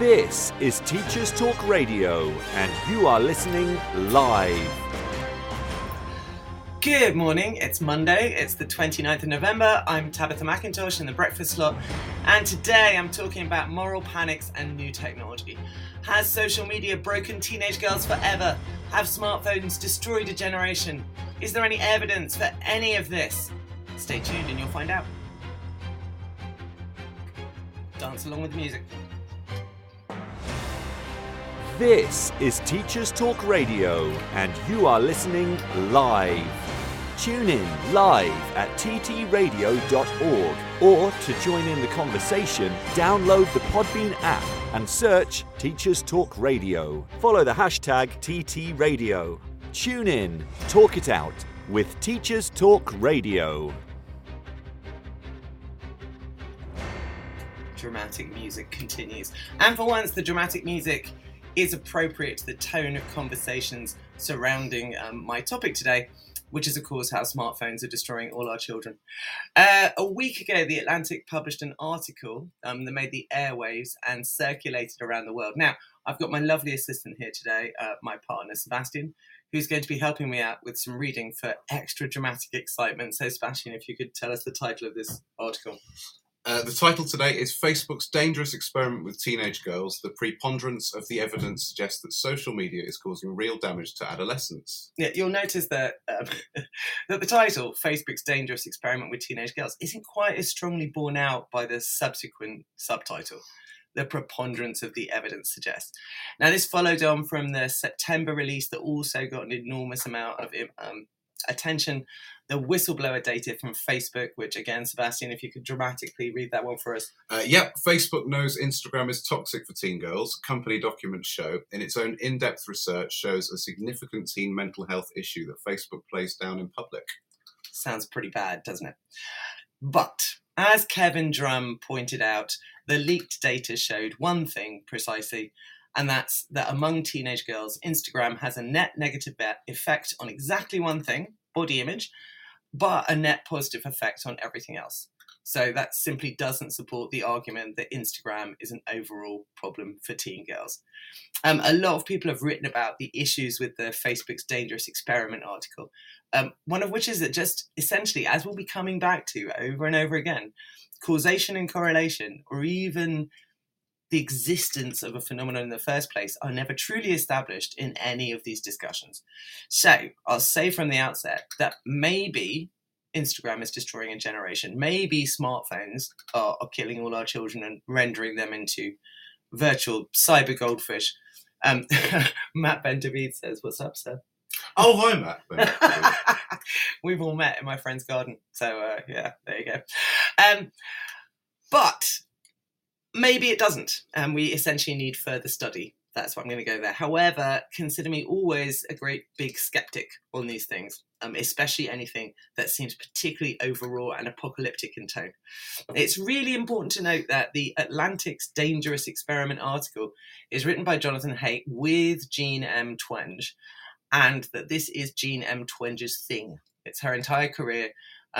This is Teachers Talk Radio, and you are listening live. Good morning, it's Monday, it's the 29th of November. I'm Tabitha McIntosh in the breakfast slot, and today I'm talking about moral panics and new technology. Has social media broken teenage girls forever? Have smartphones destroyed a generation? Is there any evidence for any of this? Stay tuned and you'll find out. Dance along with the music. This is Teachers Talk Radio, and you are listening live. Tune in live at ttradio.org, or to join in the conversation, download the Podbean app and search Teachers Talk Radio. Follow the hashtag TTRadio. Tune in, talk it out with Teachers Talk Radio. Dramatic music continues. And for once, the dramatic music is appropriate to the tone of conversations surrounding my topic today, which is, of course, how smartphones are destroying all our children. A week ago, The Atlantic published an article that made the airwaves and circulated around the world. Now, I've got my lovely assistant here today, my partner, Sebastian, who's going to be helping me out with some reading for extra dramatic excitement. So, Sebastian, if you could tell us the title of this article. The title today is Facebook's Dangerous Experiment with Teenage Girls. The preponderance of the evidence suggests that social media is causing real damage to adolescents. Yeah, you'll notice that that the title, Facebook's Dangerous Experiment with Teenage Girls, isn't quite as strongly borne out by the subsequent subtitle, The Preponderance of the Evidence Suggests. Now, this followed on from the September release that also got an enormous amount of attention, the whistleblower data from Facebook, which again, Sebastian, if you could dramatically read that one for us. Yep, Facebook knows Instagram is toxic for teen girls. Company documents show, in its own in-depth research, shows a significant teen mental health issue that Facebook plays down in public. Sounds pretty bad, doesn't it? But as Kevin Drum pointed out, the leaked data showed one thing precisely, and that's that among teenage girls, Instagram has a net negative effect on exactly one thing, body image, but a net positive effect on everything else. So that simply doesn't support the argument that Instagram is an overall problem for teen girls. A lot of people have written about the issues with the Facebook's Dangerous Experiment article, one of which is that just essentially, as we'll be coming back to over and over again, causation and correlation, or even the existence of a phenomenon in the first place, are never truly established in any of these discussions. So I'll say from the outset that maybe Instagram is destroying a generation. Maybe smartphones are killing all our children and rendering them into virtual cyber goldfish. Matt Ben David says, what's up, sir? Oh, hi, Matt Ben. We've all met in my friend's garden. So, yeah, there you go. But maybe it doesn't, and we essentially need further study. That's what I'm going to go there. However, consider me always a great big skeptic on these things, especially anything that seems particularly overwrought and apocalyptic in tone. It's really important to note that the Atlantic's Dangerous Experiment article is written by Jonathan Haidt with Jean M Twenge, and that this is Jean M Twenge's thing. It's her entire career.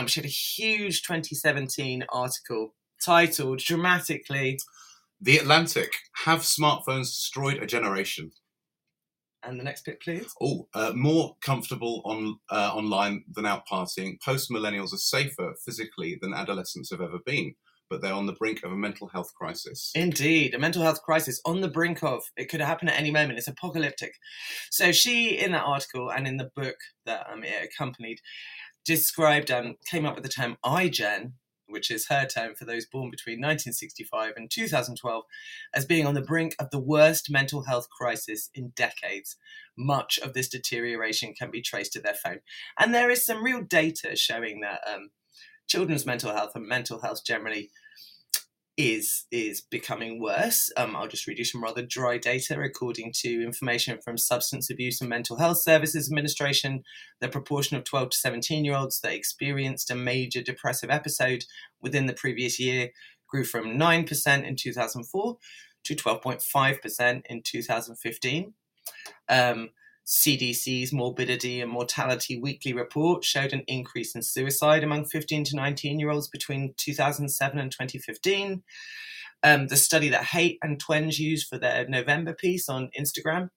She had a huge 2017 article titled dramatically, The Atlantic, Have Smartphones Destroyed a Generation? And the next bit, please. More comfortable online than out partying. Post-millennials are safer physically than adolescents have ever been, but they're on the brink of a mental health crisis. Indeed, a mental health crisis on the brink of. It could happen at any moment. It's apocalyptic. So she, in that article and in the book that it accompanied, described and came up with the term iGen, which is her term for those born between 1965 and 2012, as being on the brink of the worst mental health crisis in decades. Much of this deterioration can be traced to their phone. And there is some real data showing that children's mental health and mental health generally is becoming worse. I'll just read you some rather dry data. According to information from Substance Abuse and Mental Health Services Administration, the proportion of 12 to 17-year-olds that experienced a major depressive episode within the previous year grew from 9% in 2004 to 12.5% in 2015. CDC's morbidity and mortality weekly report showed an increase in suicide among 15 to 19-year-olds between 2007 and 2015. The study that Haidt and Twenge used for their November piece on Instagram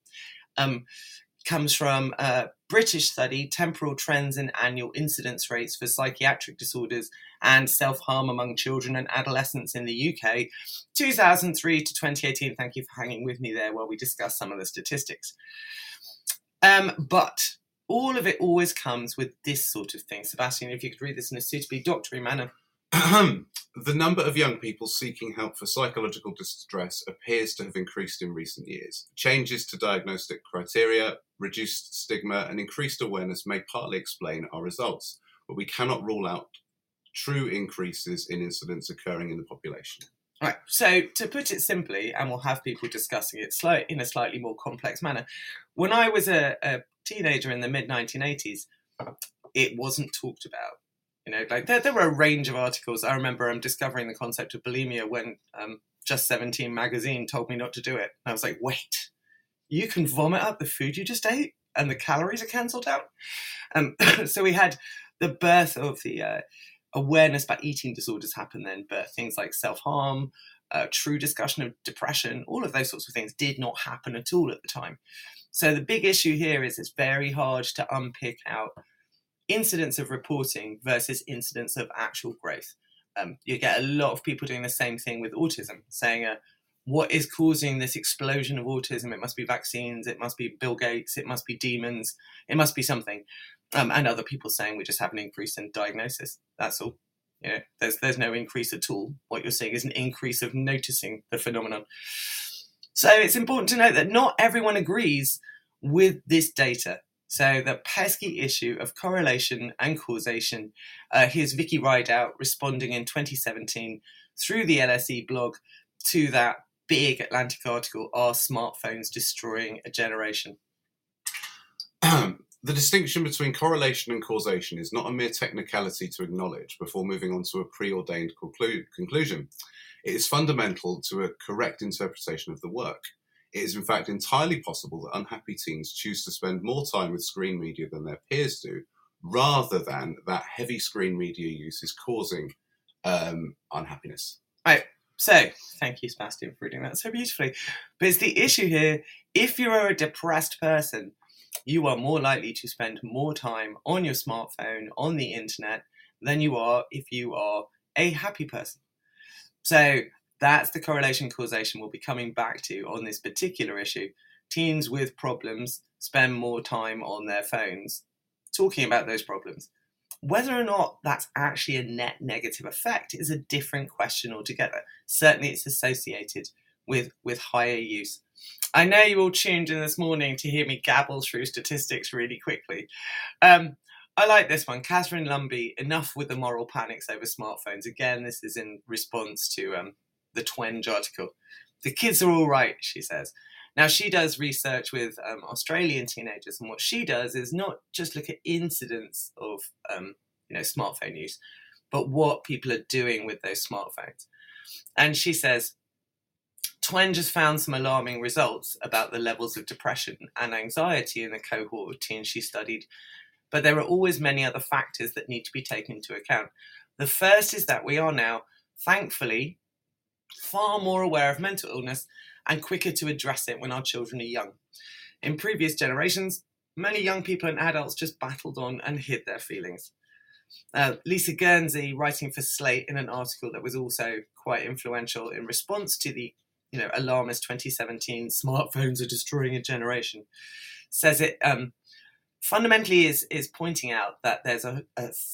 comes from a British study, Temporal Trends in Annual Incidence Rates for Psychiatric Disorders and Self-Harm Among Children and Adolescents in the UK, 2003 to 2018. Thank you for hanging with me there while we discuss some of the statistics. But all of it always comes with this sort of thing. Sebastian, if you could read this in a suitably doctory manner. The number of young people seeking help for psychological distress appears to have increased in recent years. Changes to diagnostic criteria, reduced stigma, and increased awareness may partly explain our results, but we cannot rule out true increases in incidents occurring in the population. Right, so to put it simply, and we'll have people discussing it in a slightly more complex manner, when I was a teenager in the mid-1980s, it wasn't talked about. You know, like there were a range of articles. I remember discovering the concept of bulimia when Just 17 magazine told me not to do it. And I was like, wait, you can vomit up the food you just ate and the calories are cancelled out? So we had the birth of the awareness about eating disorders happen then, but things like self-harm, true discussion of depression, all of those sorts of things did not happen at all at the time. So the big issue here is it's very hard to unpick out incidents of reporting versus incidents of actual growth. You get a lot of people doing the same thing with autism, saying what is causing this explosion of autism? It must be vaccines, it must be Bill Gates, it must be demons, it must be something. And other people saying we just have an increase in diagnosis. That's all. You know, there's no increase at all. What you're seeing is an increase of noticing the phenomenon. So it's important to note that not everyone agrees with this data. So the pesky issue of correlation and causation. Here's Vicky Rideout responding in 2017 through the LSE blog to that big Atlantic article, Are Smartphones Destroying a Generation? The distinction between correlation and causation is not a mere technicality to acknowledge before moving on to a preordained conclusion. It is fundamental to a correct interpretation of the work. It is in fact entirely possible that unhappy teens choose to spend more time with screen media than their peers do, rather than that heavy screen media use is causing unhappiness. Right, so thank you, Sebastian, for reading that so beautifully. But it's the issue here, if you are a depressed person, you are more likely to spend more time on your smartphone, on the internet, than you are if you are a happy person. So that's the correlation causation we'll be coming back to on this particular issue. Teens with problems spend more time on their phones talking about those problems. Whether or not that's actually a net negative effect is a different question altogether. Certainly it's associated with higher use. I know you all tuned in this morning to hear me gabble through statistics really quickly. I like this one. Catherine Lumby, enough with the moral panics over smartphones. Again, this is in response to the Twenge article. The kids are all right, she says. Now, she does research with Australian teenagers, and what she does is not just look at incidents of smartphone use, but what people are doing with those smartphones. And she says, Twenge has found some alarming results about the levels of depression and anxiety in the cohort of teens she studied, but there are always many other factors that need to be taken into account. The first is that we are now, thankfully, far more aware of mental illness and quicker to address it when our children are young. In previous generations, many young people and adults just battled on and hid their feelings. Lisa Guernsey, writing for Slate in an article that was also quite influential in response to the alarmist 2017 smartphones are destroying a generation, says it fundamentally is pointing out that there's a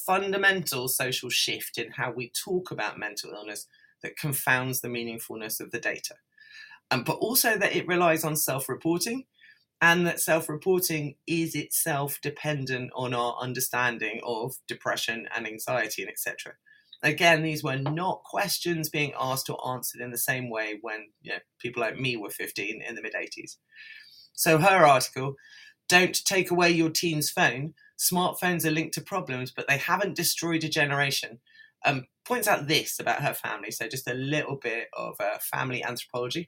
fundamental social shift in how we talk about mental illness that confounds the meaningfulness of the data. But also that it relies on self-reporting, and that self-reporting is itself dependent on our understanding of depression and anxiety and etc. Again, these were not questions being asked or answered in the same way when people like me were 15 in the mid-80s. So her article, Don't Take Away Your Teen's Phone, Smartphones Are Linked to Problems, But They Haven't Destroyed a Generation, points out this about her family, so just a little bit of family anthropology.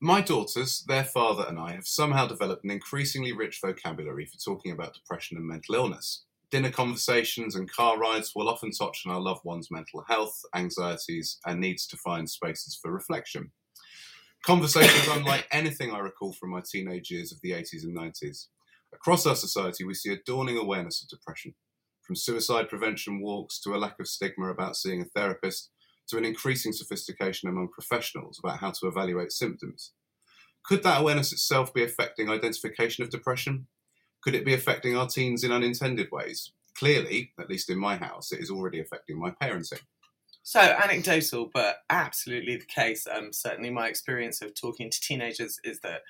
My daughters, their father and I have somehow developed an increasingly rich vocabulary for talking about depression and mental illness. Dinner conversations and car rides will often touch on our loved ones' mental health, anxieties, and needs to find spaces for reflection. Conversations unlike anything I recall from my teenage years of the 80s and 90s. Across our society, we see a dawning awareness of depression, from suicide prevention walks to a lack of stigma about seeing a therapist, to an increasing sophistication among professionals about how to evaluate symptoms. Could that awareness itself be affecting identification of depression? Could it be affecting our teens in unintended ways? Clearly, at least in my house, it is already affecting my parenting. So anecdotal, but absolutely the case. Certainly my experience of talking to teenagers is that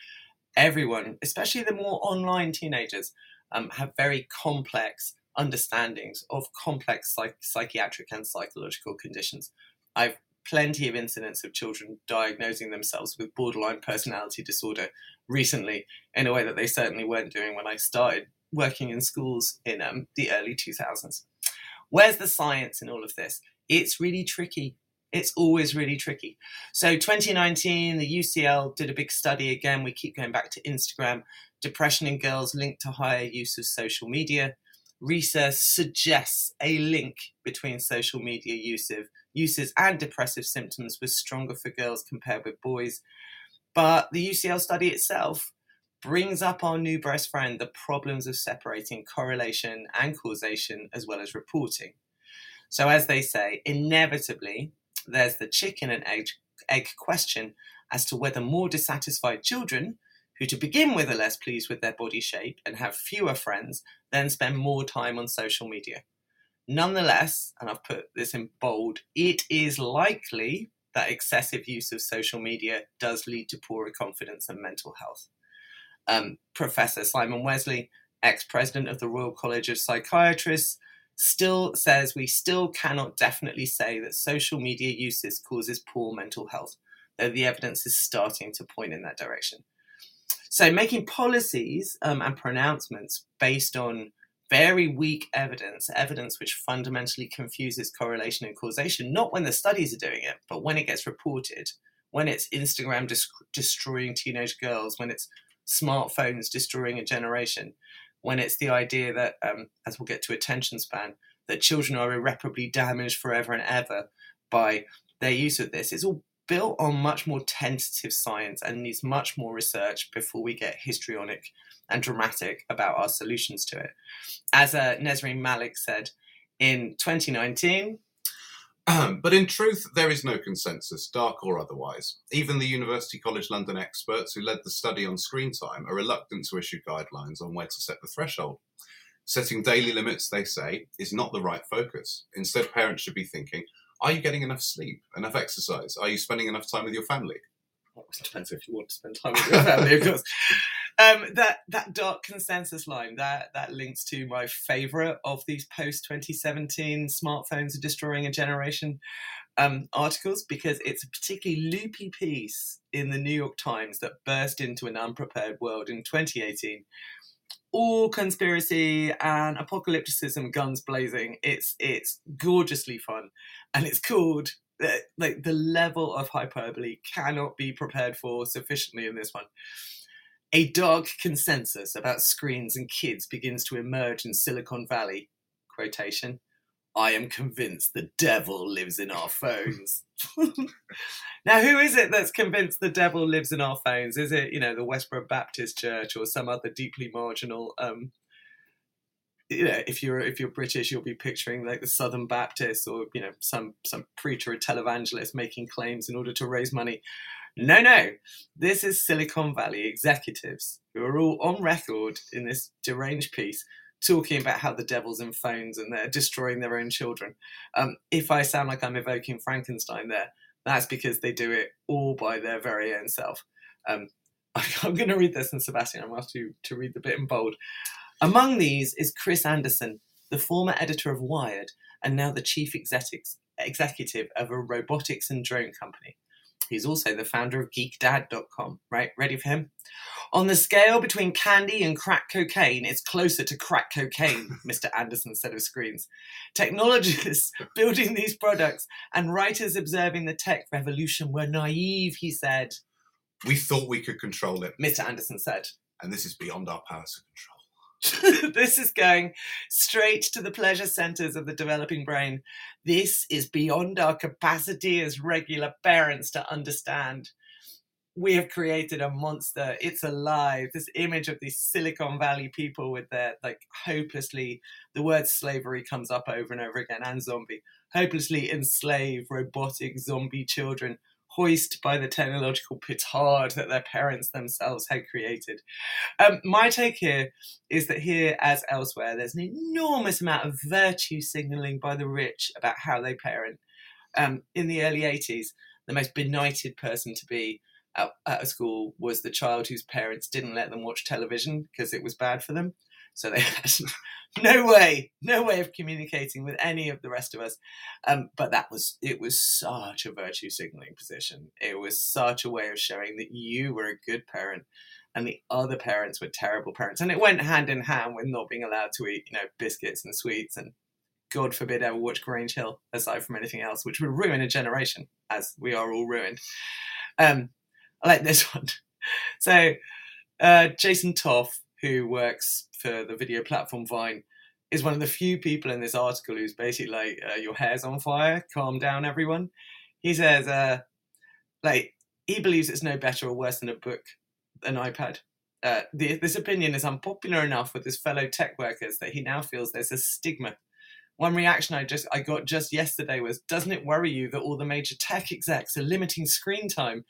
everyone, especially the more online teenagers, have very complex understandings of complex psychiatric and psychological conditions. I've plenty of incidents of children diagnosing themselves with borderline personality disorder recently in a way that they certainly weren't doing when I started working in schools in the early 2000s. Where's the science in all of this? It's really tricky. It's always really tricky. So 2019, the UCL did a big study. Again, we keep going back to Instagram. Depression in girls linked to higher use of social media. Research suggests a link between social media uses and depressive symptoms was stronger for girls compared with boys. But the UCL study itself brings up our new best friend, the problems of separating correlation and causation, as well as reporting. So as they say, inevitably, there's the chicken and egg question as to whether more dissatisfied children, who to begin with are less pleased with their body shape and have fewer friends, then spend more time on social media. Nonetheless, and I've put this in bold, it is likely that excessive use of social media does lead to poorer confidence and mental health. Professor Simon Wesley, ex-president of the Royal College of Psychiatrists, still says we still cannot definitely say that social media uses causes poor mental health, though the evidence is starting to point in that direction. So making policies and pronouncements based on very weak evidence which fundamentally confuses correlation and causation, not when the studies are doing it, but when it gets reported, when it's Instagram destroying teenage girls, when it's smartphones destroying a generation, when it's the idea that, as we'll get to attention span, that children are irreparably damaged forever and ever by their use of this. It's all built on much more tentative science and needs much more research before we get histrionic and dramatic about our solutions to it. As Nesreen Malik said in 2019, but in truth, there is no consensus, dark or otherwise. Even the University College London experts who led the study on screen time are reluctant to issue guidelines on where to set the threshold. Setting daily limits, they say, is not the right focus. Instead, parents should be thinking, are you getting enough sleep, enough exercise? Are you spending enough time with your family? Well, it depends if you want to spend time with your family, of course. That dark consensus line, that links to my favourite of these post-2017 smartphones are destroying a generation articles, because it's a particularly loopy piece in the New York Times that burst into an unprepared world in 2018. All conspiracy and apocalypticism, guns blazing. It's gorgeously fun, and it's called, like, the level of hyperbole cannot be prepared for sufficiently in this one. A dark consensus about screens and kids begins to emerge in Silicon Valley. Quotation. I am convinced the devil lives in our phones. Now, who is it that's convinced the devil lives in our phones? Is it, the Westboro Baptist Church or some other deeply marginal, if you're British, you'll be picturing like the Southern Baptists or, some preacher or televangelist making claims in order to raise money. No, this is Silicon Valley executives who are all on record in this deranged piece talking about how the devil's in phones and they're destroying their own children. If I sound like I'm evoking Frankenstein there, that's because they do it all by their very own self. I'm going to read this, and Sebastian, I'm going to ask you to read the bit in bold. Among these is Chris Anderson, the former editor of Wired and now the chief executive of a robotics and drone company. He's also the founder of geekdad.com, right? Ready for him? On the scale between candy and crack cocaine, it's closer to crack cocaine, Mr. Anderson said of screens. Technologists building these products and writers observing the tech revolution were naive, he said. We thought we could control it, Mr. Anderson said. And this is beyond our power to control. This is going straight to the pleasure centers of the developing brain. This is beyond our capacity as regular parents to understand. We have created a monster. It's alive. This image of these Silicon Valley people with their, like, hopelessly, the word slavery comes up over and over again, and zombie, hopelessly enslaved, robotic zombie children, hoist by the technological petard that their parents themselves had created. My take here is that here, as elsewhere, there's an enormous amount of virtue signalling by the rich about how they parent. In the early 80s, the most benighted person to be at a school was the child whose parents didn't let them watch television because it was bad for them. So they had no way of communicating with any of the rest of us. But it was such a virtue signaling position. It was such a way of showing that you were a good parent and the other parents were terrible parents. And it went hand in hand with not being allowed to eat, biscuits and sweets and, God forbid, ever watch Grange Hill aside from anything else, which would ruin a generation, as we are all ruined. I like this one. So Jason Toff, who works for the video platform Vine, is one of the few people in this article who's basically like, your hair's on fire, calm down, everyone. He says, he believes it's no better or worse than a book, an iPad. This opinion is unpopular enough with his fellow tech workers that he now feels there's a stigma. One reaction I got just yesterday was, doesn't it worry you that all the major tech execs are limiting screen time?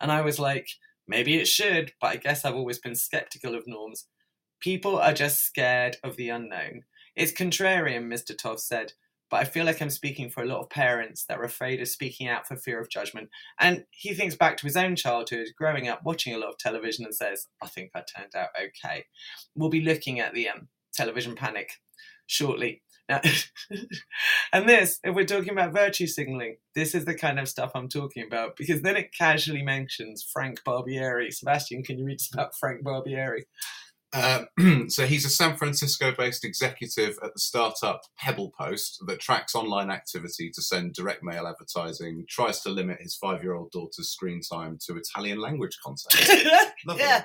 And I was like, maybe it should, but I guess I've always been skeptical of norms. People are just scared of the unknown. It's contrarian, Mr. Toff said, but I feel like I'm speaking for a lot of parents that are afraid of speaking out for fear of judgment. And he thinks back to his own childhood, growing up, watching a lot of television, and says, I think I turned out okay. We'll be looking at the television panic shortly. Now, and this, if we're talking about virtue signalling, this is the kind of stuff I'm talking about, because then it casually mentions Frank Barbieri. Sebastian, can you read about Frank Barbieri? So he's a San Francisco-based executive at the startup Pebble Post that tracks online activity to send direct mail advertising, tries to limit his 5-year-old daughter's screen time to Italian language content. Yeah.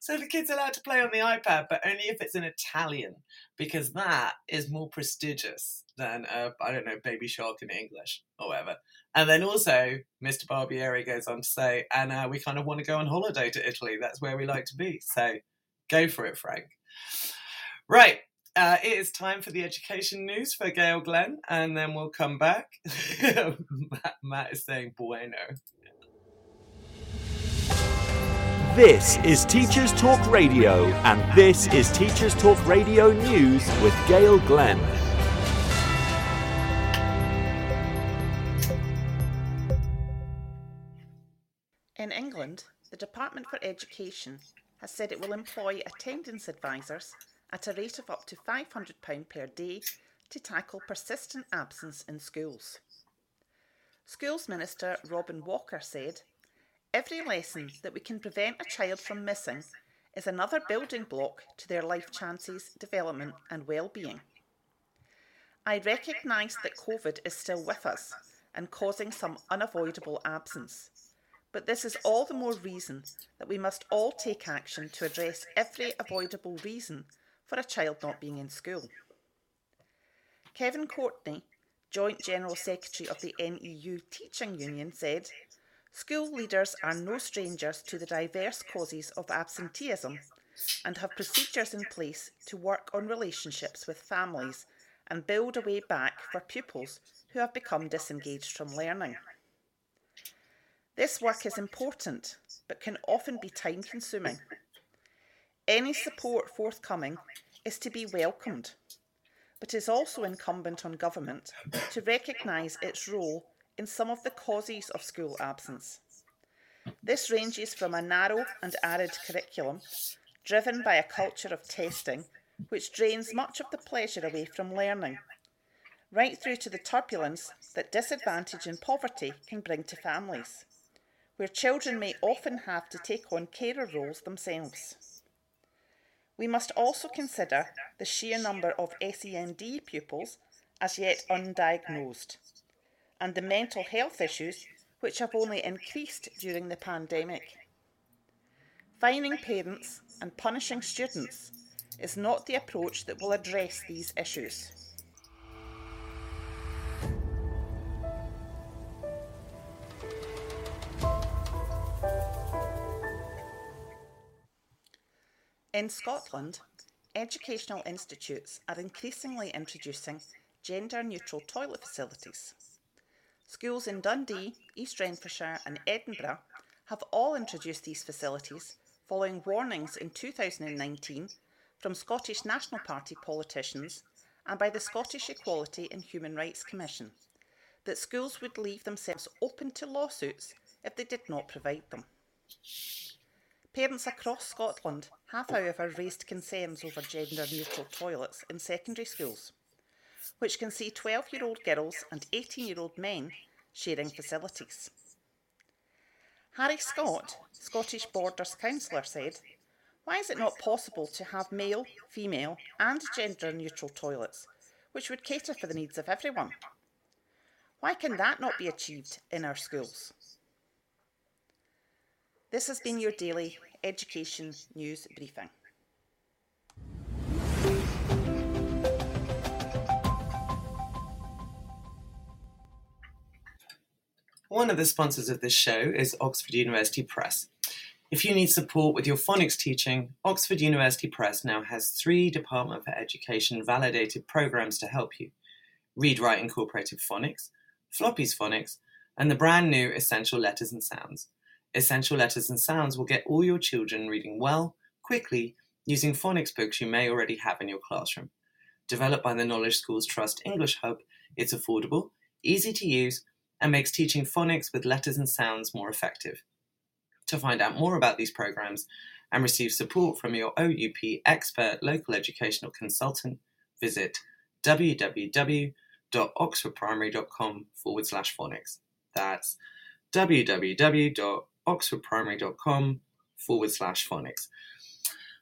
So the kid's allowed to play on the iPad, but only if it's in Italian, because that is more prestigious than, Baby Shark in English or whatever. And then also, Mr. Barbieri goes on to say, and we kind of want to go on holiday to Italy. That's where we like to be. So go for it, Frank. Right. It is time for the education news for Gail Glenn, and then we'll come back. Matt is saying bueno. This is Teachers Talk Radio, and this is Teachers Talk Radio News with Gail Glenn. In England, the Department for Education has said it will employ attendance advisors at a rate of up to £500 per day to tackle persistent absence in schools. Schools Minister Robin Walker said, "Every lesson that we can prevent a child from missing is another building block to their life chances, development and well-being. I recognise that COVID is still with us and causing some unavoidable absence. But this is all the more reason that we must all take action to address every avoidable reason for a child not being in school." Kevin Courtney, Joint General Secretary of the NEU Teaching Union, said, "School leaders are no strangers to the diverse causes of absenteeism and have procedures in place to work on relationships with families and build a way back for pupils who have become disengaged from learning. This work is important, but can often be time-consuming. Any support forthcoming is to be welcomed, but is also incumbent on government to recognise its role in some of the causes of school absence. This ranges from a narrow and arid curriculum, driven by a culture of testing, which drains much of the pleasure away from learning, right through to the turbulence that disadvantage and poverty can bring to families, where children may often have to take on carer roles themselves. We must also consider the sheer number of SEND pupils as yet undiagnosed, and the mental health issues which have only increased during the pandemic. Fining parents and punishing students is not the approach that will address these issues. In Scotland, educational institutes are increasingly introducing gender-neutral toilet facilities. Schools in Dundee, East Renfrewshire and Edinburgh have all introduced these facilities following warnings in 2019 from Scottish National Party politicians and by the Scottish Equality and Human Rights Commission that schools would leave themselves open to lawsuits if they did not provide them. Parents across Scotland have, however, raised concerns over gender-neutral toilets in secondary schools, which can see 12-year-old girls and 18-year-old men sharing facilities. Harry Scott, Scottish Borders councillor, said, "Why is it not possible to have male, female and gender-neutral toilets, which would cater for the needs of everyone? Why can that not be achieved in our schools?" This has been your daily education news briefing. One of the sponsors of this show is Oxford University Press. If you need support with your phonics teaching, Oxford University Press now has 3 Department for Education validated programs to help you. Read Write Incorporated Phonics, Floppy's Phonics, and the brand new Essential Letters and Sounds. Essential Letters and Sounds will get all your children reading well, quickly, using phonics books you may already have in your classroom. Developed by the Knowledge Schools Trust English Hub, it's affordable, easy to use, and makes teaching phonics with letters and sounds more effective. To find out more about these programs and receive support from your OUP expert local educational consultant, visit www.oxfordprimary.com/phonics. That's www.oxfordprimary.com/phonics.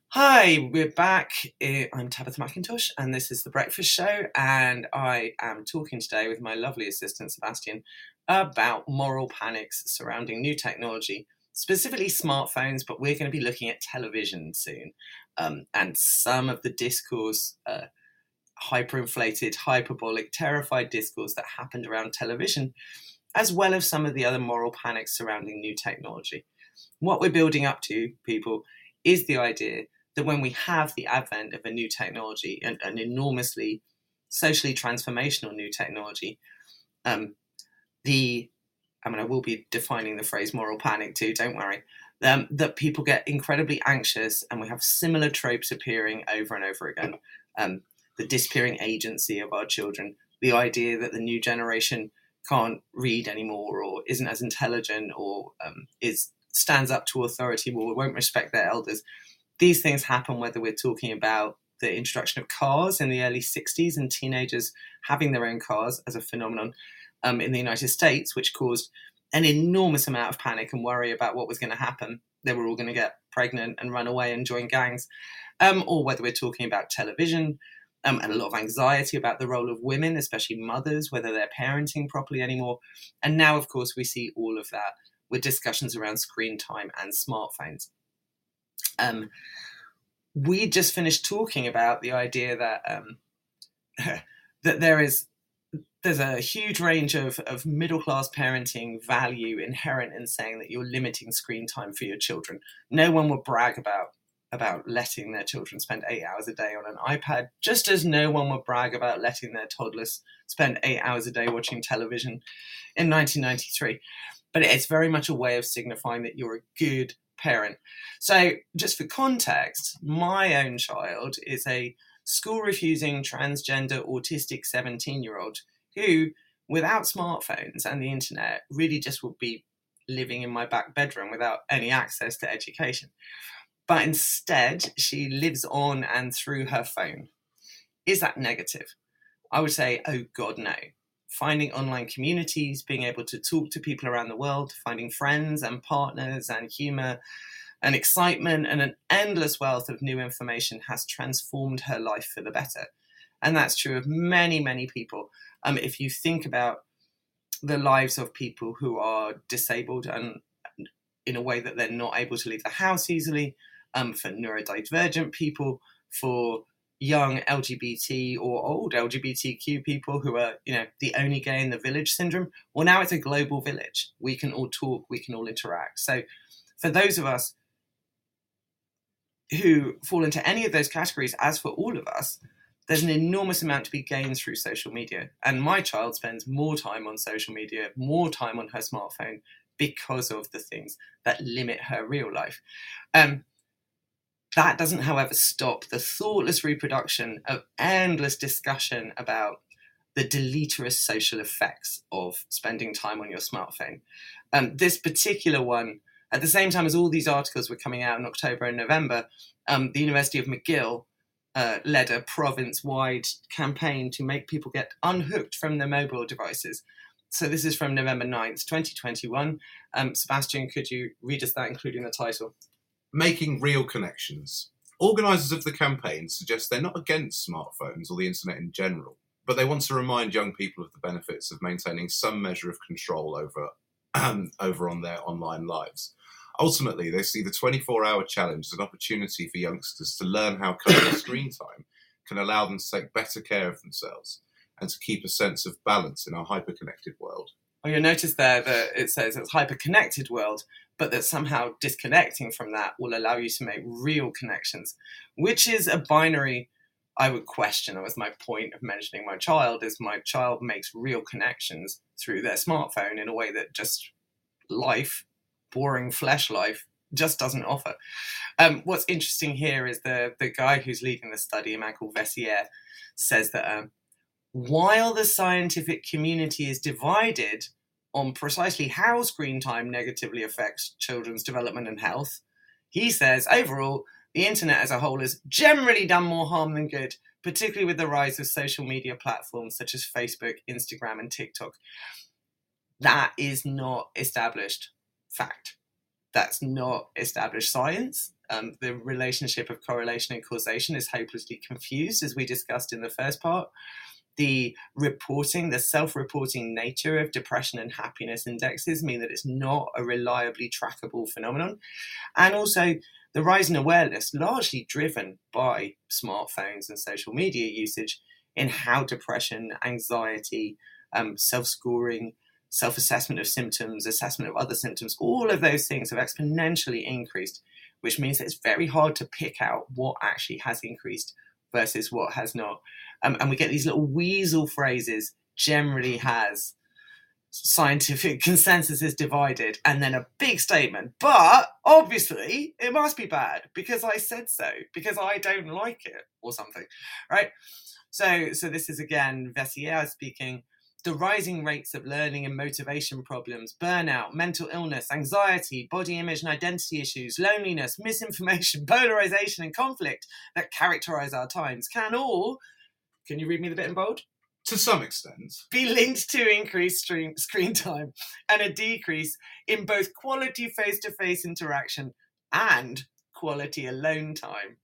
Hi, we're back. I'm Tabitha McIntosh and this is The Breakfast Show, and I am talking today with my lovely assistant Sebastian about moral panics surrounding new technology, specifically smartphones, but we're going to be looking at television soon and some of the discourse, hyperinflated, hyperbolic, terrified discourse that happened around television, as well as some of the other moral panics surrounding new technology. What we're building up to, people, is the idea that when we have the advent of a new technology, an enormously socially transformational new technology, I will be defining the phrase moral panic too, don't worry, that people get incredibly anxious, and we have similar tropes appearing over and over again. The disappearing agency of our children, the idea that the new generation can't read anymore or isn't as intelligent or stands up to authority, or won't respect their elders. These things happen whether we're talking about the introduction of cars in the early 60s and teenagers having their own cars as a phenomenon in the United States, which caused an enormous amount of panic and worry about what was going to happen. They were all going to get pregnant and run away and join gangs. Or whether we're talking about television and a lot of anxiety about the role of women, especially mothers, whether they're parenting properly anymore. And now, of course, we see all of that with discussions around screen time and smartphones. We just finished talking about the idea that that there's a huge range of middle-class parenting value inherent in saying that you're limiting screen time for your children. No one would brag about letting their children spend 8 hours a day on an iPad, just as no one would brag about letting their toddlers spend 8 hours a day watching television in 1993. But it's very much a way of signifying that you're a good parent. So just for context, my own child is a school-refusing, transgender, autistic 17-year-old who, without smartphones and the internet, really just would be living in my back bedroom without any access to education. But instead, she lives on and through her phone. Is that negative? I would say, oh God, no. Finding online communities, being able to talk to people around the world, finding friends and partners and humour and excitement and an endless wealth of new information has transformed her life for the better. And that's true of many, many people. If you think about the lives of people who are disabled and in a way that they're not able to leave the house easily, for neurodivergent people, for young LGBT or old LGBTQ people who are, you know, the only gay in the village syndrome. Well, now it's a global village. We can all talk, we can all interact. So for those of us who fall into any of those categories, as for all of us, there's an enormous amount to be gained through social media. And my child spends more time on social media, more time on her smartphone because of the things that limit her real life. That doesn't, however, stop the thoughtless reproduction of endless discussion about the deleterious social effects of spending time on your smartphone. This particular one, at the same time as all these articles were coming out in October and November, the University of McGill led a province-wide campaign to make people get unhooked from their mobile devices. So this is from November 9th, 2021. Sebastian, could you read us that, including the title? Making real connections. Organisers of the campaign suggest they're not against smartphones or the internet in general, but they want to remind young people of the benefits of maintaining some measure of control over on their online lives. Ultimately, they see the 24-hour challenge as an opportunity for youngsters to learn how cutting screen time can allow them to take better care of themselves and to keep a sense of balance in our hyper-connected world. Well, you'll notice there that it says it's a hyper-connected world, but that somehow disconnecting from that will allow you to make real connections, which is a binary I would question. That was my point of mentioning my child, is my child makes real connections through their smartphone in a way that just life, boring flesh life, just doesn't offer. What's interesting here is the guy who's leading the study, a man called Veissière, says that while the scientific community is divided on precisely how screen time negatively affects children's development and health, he says overall, the internet as a whole has generally done more harm than good, particularly with the rise of social media platforms such as Facebook, Instagram, and TikTok. That is not established fact. That's not established science. The relationship of correlation and causation is hopelessly confused, as we discussed in the first part. The reporting, the self-reporting nature of depression and happiness indexes mean that it's not a reliably trackable phenomenon. And also the rise in awareness, largely driven by smartphones and social media usage, in how depression, anxiety, self-scoring, self-assessment of symptoms, assessment of other symptoms, all of those things have exponentially increased, which means that it's very hard to pick out what actually has increased versus what has not. And we get these little weasel phrases, generally has, scientific consensus is divided, and then a big statement, but obviously it must be bad because I said so, because I don't like it, or something, right? So this is again Veissière speaking. The rising rates of learning and motivation problems, burnout, mental illness, anxiety, body image and identity issues, loneliness, misinformation, polarization and conflict that characterize our times can all, can you read me the bit in bold? To some extent. Be linked to increased screen time and a decrease in both quality face-to-face interaction and quality alone time,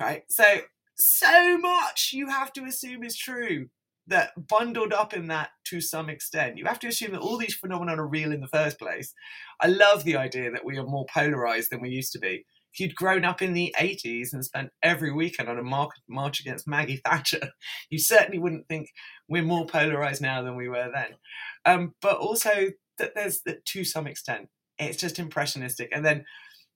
right? So much you have to assume is true. That bundled up in that to some extent. You have to assume that all these phenomena are real in the first place. I love the idea that we are more polarised than we used to be. If you'd grown up in the 80s and spent every weekend on a march against Maggie Thatcher, you certainly wouldn't think we're more polarised now than we were then. But also that to some extent, it's just impressionistic. And then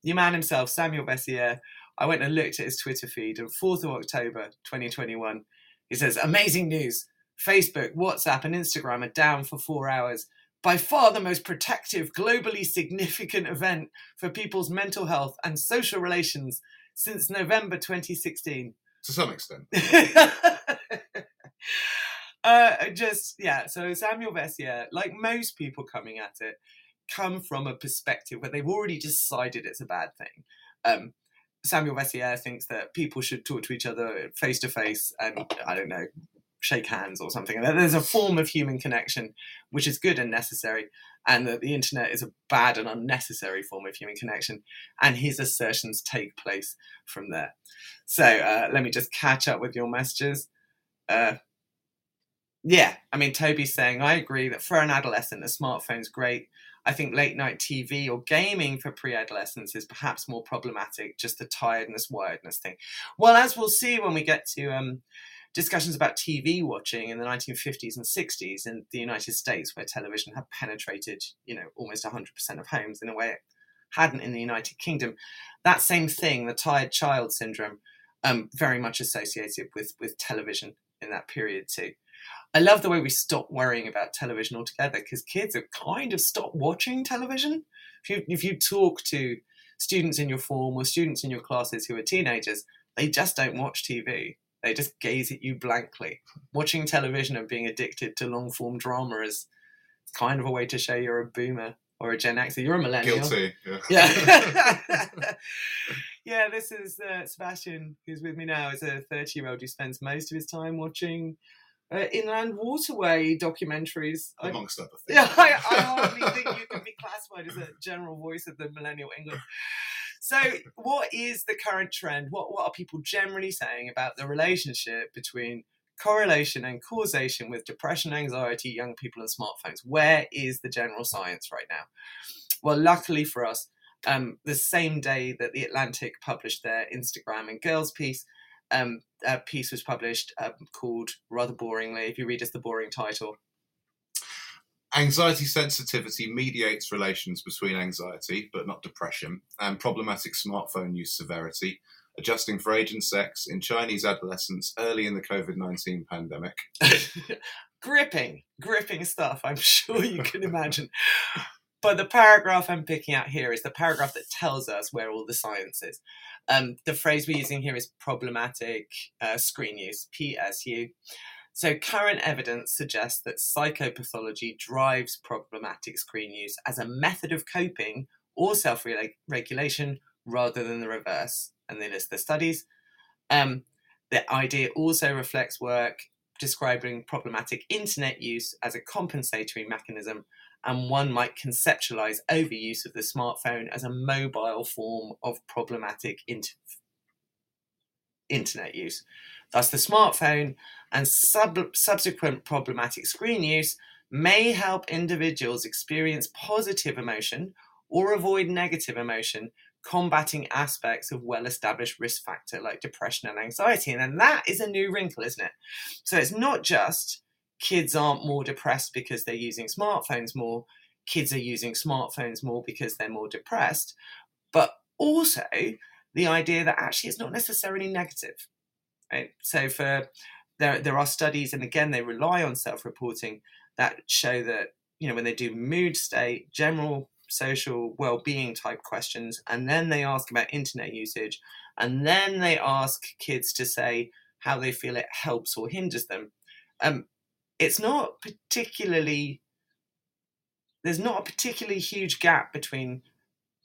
your man himself, Samuel Veissière, I went and looked at his Twitter feed on 4th of October, 2021. He says, amazing news. Facebook, WhatsApp and Instagram are down for 4 hours. By far the most protective, globally significant event for people's mental health and social relations since November 2016. To some extent. So Samuel Veissière, like most people coming at it, come from a perspective where they've already decided it's a bad thing. Samuel Veissière thinks that people should talk to each other face-to-face and, I don't know, shake hands or something. There's a form of human connection which is good and necessary, and that the internet is a bad and unnecessary form of human connection, and his assertions take place from there. So let me just catch up with your messages. Yeah, I mean, Toby's saying, I agree that for an adolescent, the smartphone's great. I think late night TV or gaming for pre-adolescents is perhaps more problematic, just the tiredness, wiredness thing. Well, as we'll see when we get to discussions about TV watching in the 1950s and 60s in the United States, where television had penetrated, you know, almost 100% of homes in a way it hadn't in the United Kingdom. That same thing, the tired child syndrome, very much associated with television in that period too. I love the way we stopped worrying about television altogether, because kids have kind of stopped watching television. If you talk to students in your form or students in your classes who are teenagers, they just don't watch TV. They just gaze at you blankly. Watching television and being addicted to long-form drama is kind of a way to show you're a boomer or a Gen Xer. You're a millennial. Guilty. Yeah. Yeah, this is Sebastian, who's with me now, is a 30-year-old who spends most of his time watching inland waterway documentaries. Amongst other things. Yeah, I hardly think you can be classified as a general voice of the millennial England. So what is the current trend? What are people generally saying about the relationship between correlation and causation with depression, anxiety, young people and smartphones? Where is the general science right now? Well, luckily for us, the same day that The Atlantic published their Instagram and Girls piece, a piece was published called, rather boringly, if you read us the boring title, Anxiety Sensitivity Mediates Relations Between Anxiety, but Not Depression, and Problematic Smartphone Use Severity, Adjusting for Age and Sex in Chinese Adolescents Early in the COVID-19 Pandemic. Gripping stuff, I'm sure you can imagine. But the paragraph I'm picking out here is the paragraph that tells us where all the science is. The phrase we're using here is problematic screen use, PSU. So current evidence suggests that psychopathology drives problematic screen use as a method of coping or self-regulation rather than the reverse. And they list the studies. The idea also reflects work describing problematic internet use as a compensatory mechanism, and one might conceptualize overuse of the smartphone as a mobile form of problematic internet use. Thus, the smartphone and subsequent problematic screen use may help individuals experience positive emotion or avoid negative emotion, combating aspects of well-established risk factor like depression and anxiety. And then that is a new wrinkle, isn't it? So it's not just kids aren't more depressed because they're using smartphones more. Kids are using smartphones more because they're more depressed. But also the idea that actually it's not necessarily negative. Right? So there are studies, and again, they rely on self-reporting, that show that, you know, when they do mood state, general social well-being type questions, and then they ask about internet usage, and then they ask kids to say how they feel it helps or hinders them. It's not particularly, there's not a particularly huge gap between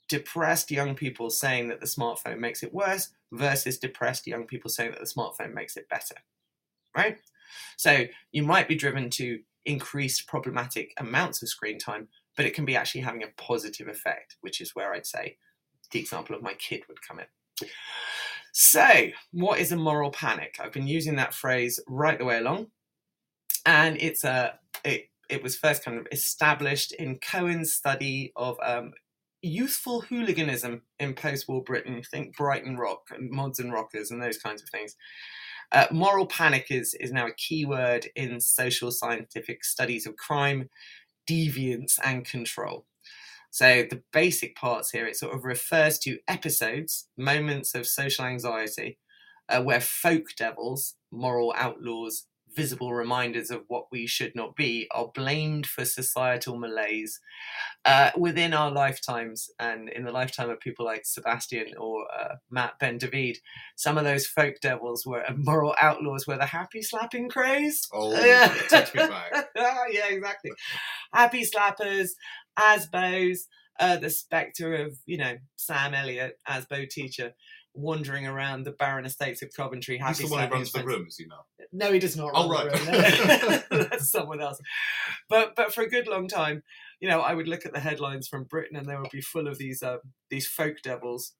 depressed young people saying that the smartphone makes it worse versus depressed young people saying that the smartphone makes it better, right? So you might be driven to increased problematic amounts of screen time, but it can be actually having a positive effect, which is where I'd say the example of my kid would come in. So what is a moral panic? I've been using that phrase right the way along. And it was first kind of established in Cohen's study of youthful hooliganism in post-war Britain. Think Brighton Rock and mods and rockers and those kinds of things. Moral panic is now a key word in social scientific studies of crime, deviance and control. So the basic parts here, it sort of refers to episodes, moments of social anxiety, where folk devils, moral outlaws, visible reminders of what we should not be, are blamed for societal malaise within our lifetimes, and in the lifetime of people like Sebastian or Matt Ben David. Some of those folk devils were moral outlaws were the happy slapping craze. Oh, touch me back. Yeah, exactly. Happy slappers, ASBOs, the spectre of, you know, Sam Elliott, ASBO teacher, wandering around the barren estates of Coventry. He's the one who runs the room, is he not? No, he does not run the room. That's someone else. But for a good long time, you know, I would look at the headlines from Britain and they would be full of these folk devils,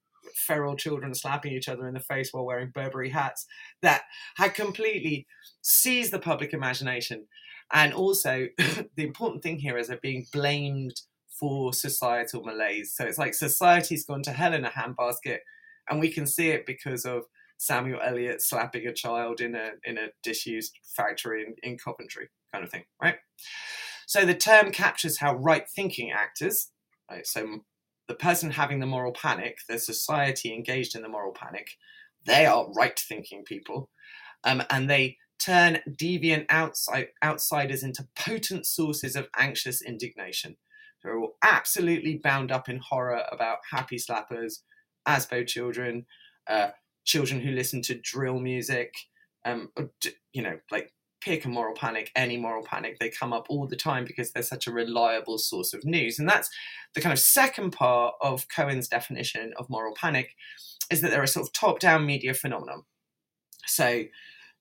feral children slapping each other in the face while wearing Burberry hats, that had completely seized the public imagination. And also, the important thing here is they're being blamed for societal malaise. So it's like society's gone to hell in a handbasket, and we can see it because of Samuel Eliot slapping a child in a disused factory in Coventry, kind of thing, right? So the term captures how right-thinking actors, right, so the person having the moral panic, the society engaged in the moral panic, they are right-thinking people, and they turn deviant outsiders into potent sources of anxious indignation. They're all absolutely bound up in horror about happy slappers, Asbo children, children who listen to drill music, like pick a moral panic, any moral panic, they come up all the time because they're such a reliable source of news. And that's the kind of second part of Cohen's definition of moral panic, is that they're a sort of top-down media phenomenon. So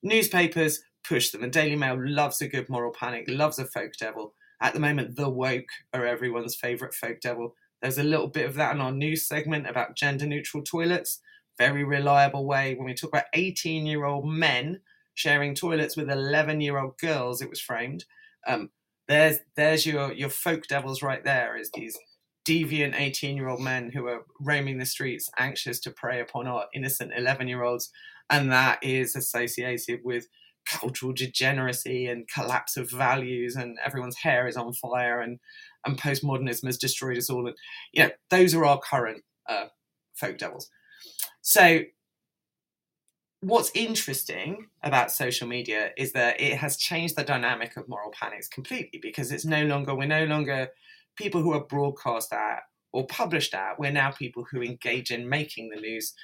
newspapers push them, and Daily Mail loves a good moral panic, loves a folk devil. At the moment, the woke are everyone's favourite folk devil. There's a little bit of that in our news segment about gender-neutral toilets. Very reliable way. When we talk about 18-year-old men sharing toilets with 11-year-old girls, it was framed. There's your folk devils right there, is these deviant 18-year-old men who are roaming the streets, anxious to prey upon our innocent 11-year-olds. And that is associated with cultural degeneracy and collapse of values, and everyone's hair is on fire, and postmodernism has destroyed us all. And, you know, those are our current folk devils. So what's interesting about social media is that it has changed the dynamic of moral panics completely, because it's we're no longer people who are broadcast at or published at. We're now people who engage in making the news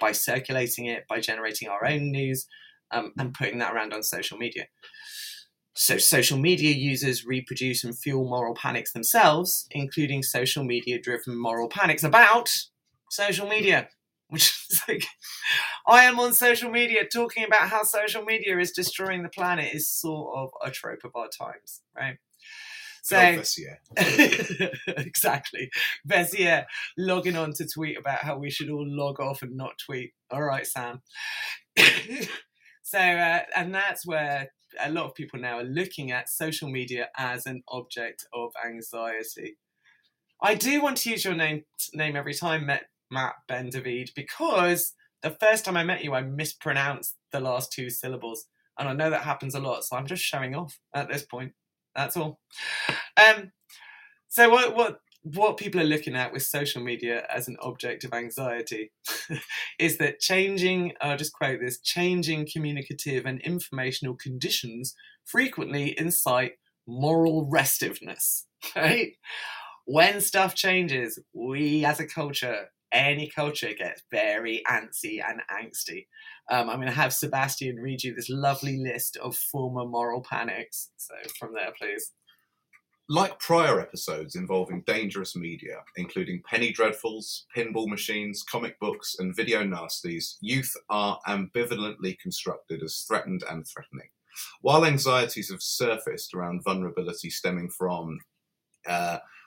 by circulating it, by generating our own news and putting that around on social media. So social media users reproduce and fuel moral panics themselves, including social media-driven moral panics about social media. Which is like, I am on social media talking about how social media is destroying the planet, is sort of a trope of our times, right? So Veissière. Exactly. Veissière logging on to tweet about how we should all log off and not tweet. All right, Sam. So, and that's where a lot of people now are looking at social media as an object of anxiety. I do want to use your name every time, Matt Ben David, because the first time I met you, I mispronounced the last two syllables. And I know that happens a lot, so I'm just showing off at this point. That's all. So what people are looking at with social media as an object of anxiety is that I'll just quote this, changing communicative and informational conditions frequently incite moral restiveness, right? When stuff changes, we as a culture, any culture, gets very antsy and angsty. I'm going to have Sebastian read you this lovely list of former moral panics. So from there, please. Like prior episodes involving dangerous media, including penny dreadfuls, pinball machines, comic books and video nasties, youth are ambivalently constructed as threatened and threatening. While anxieties have surfaced around vulnerability stemming from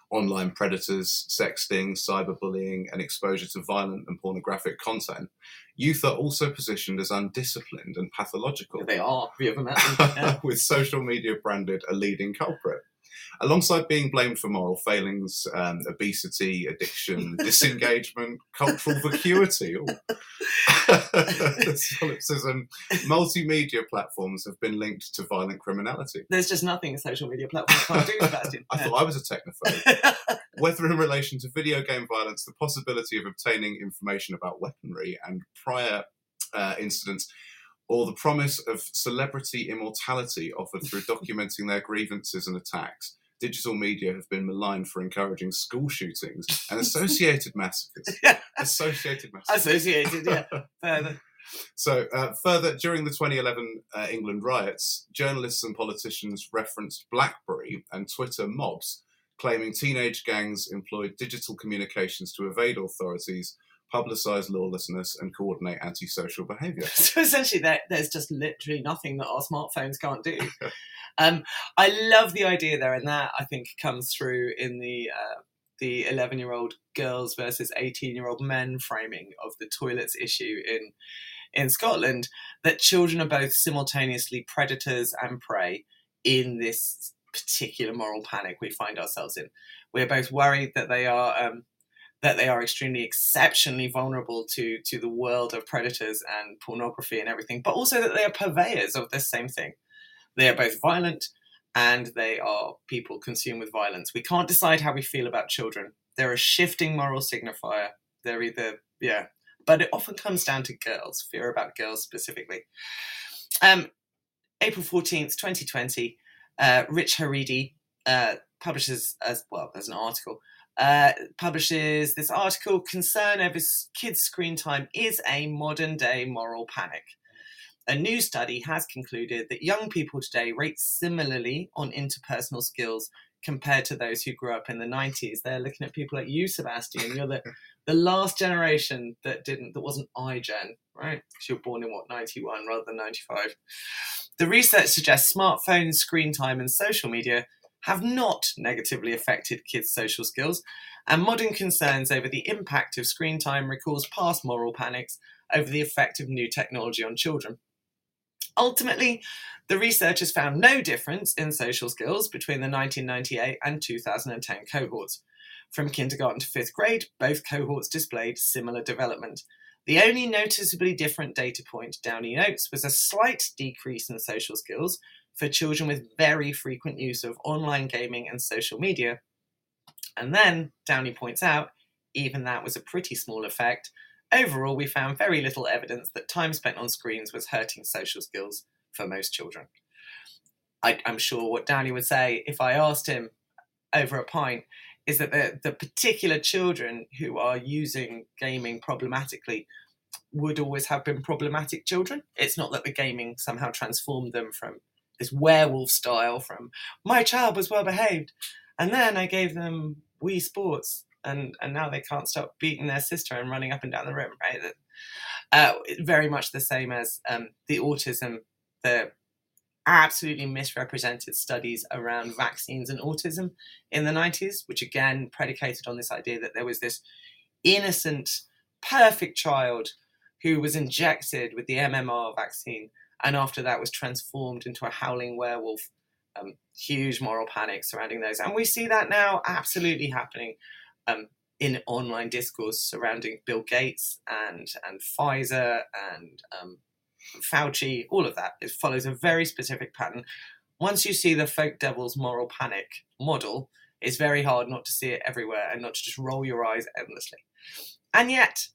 online predators, sexting, cyberbullying, and exposure to violent and pornographic content, youth are also positioned as undisciplined and pathological. They are. We haven't met them. Yeah. With social media branded a leading culprit. Alongside being blamed for moral failings, obesity, addiction, disengagement, cultural vacuity, solipsism, multimedia platforms have been linked to violent criminality. There's just nothing a social media platform can't do, Sebastian. I thought I was a technophobe. Whether in relation to video game violence, the possibility of obtaining information about weaponry and prior incidents, or the promise of celebrity immortality offered through documenting their grievances and attacks. Digital media have been maligned for encouraging school shootings and associated massacres. Yeah. Associated, yeah. Further. So, further, during the 2011 England riots, journalists and politicians referenced BlackBerry and Twitter mobs, claiming teenage gangs employed digital communications to evade authorities, publicise lawlessness and coordinate antisocial behaviour. So essentially there's just literally nothing that our smartphones can't do. I love the idea there, and that I think comes through in the 11-year-old girls versus 18-year-old men framing of the toilets issue in Scotland, that children are both simultaneously predators and prey, in this particular moral panic we find ourselves in. We're both worried that they are exceptionally vulnerable to the world of predators and pornography and everything, but also that they are purveyors of this same thing. They are both violent and they are people consumed with violence. We can't decide how we feel about children. They're a shifting moral signifier. They're either, yeah, but it often comes down to girls, fear about girls specifically. April 14th, 2020, Rich Haridi publishes, publishes this article, Concern Over Kids' Screen Time is a Modern Day Moral Panic. A new study has concluded that young people today rate similarly on interpersonal skills compared to those who grew up in the 90s. They're looking at people like you, Sebastian. You're the last generation that wasn't iGen, right? Because you're born in, 91 rather than 95. The research suggests smartphones, screen time and social media have not negatively affected kids' social skills, and modern concerns over the impact of screen time recalls past moral panics over the effect of new technology on children. Ultimately, the researchers found no difference in social skills between the 1998 and 2010 cohorts. From kindergarten to fifth grade, both cohorts displayed similar development. The only noticeably different data point, Downey notes, was a slight decrease in social skills for children with very frequent use of online gaming and social media. And then, Downey points out, even that was a pretty small effect. Overall, we found very little evidence that time spent on screens was hurting social skills for most children. I'm sure what Downey would say if I asked him over a pint is that the particular children who are using gaming problematically would always have been problematic children. It's not that the gaming somehow transformed them from this werewolf style from my child was well behaved and then I gave them Wii Sports and now they can't stop beating their sister and running up and down the room, right? Very much the same as the autism, the absolutely misrepresented studies around vaccines and autism in the 90s, which again predicated on this idea that there was this innocent, perfect child who was injected with the MMR vaccine and after that was transformed into a howling werewolf. Huge moral panic surrounding those. And we see that now absolutely happening in online discourse surrounding Bill Gates and Pfizer and Fauci. All of that. It follows a very specific pattern. Once you see the folk devil's moral panic model, it's very hard not to see it everywhere and not to just roll your eyes endlessly. And yet,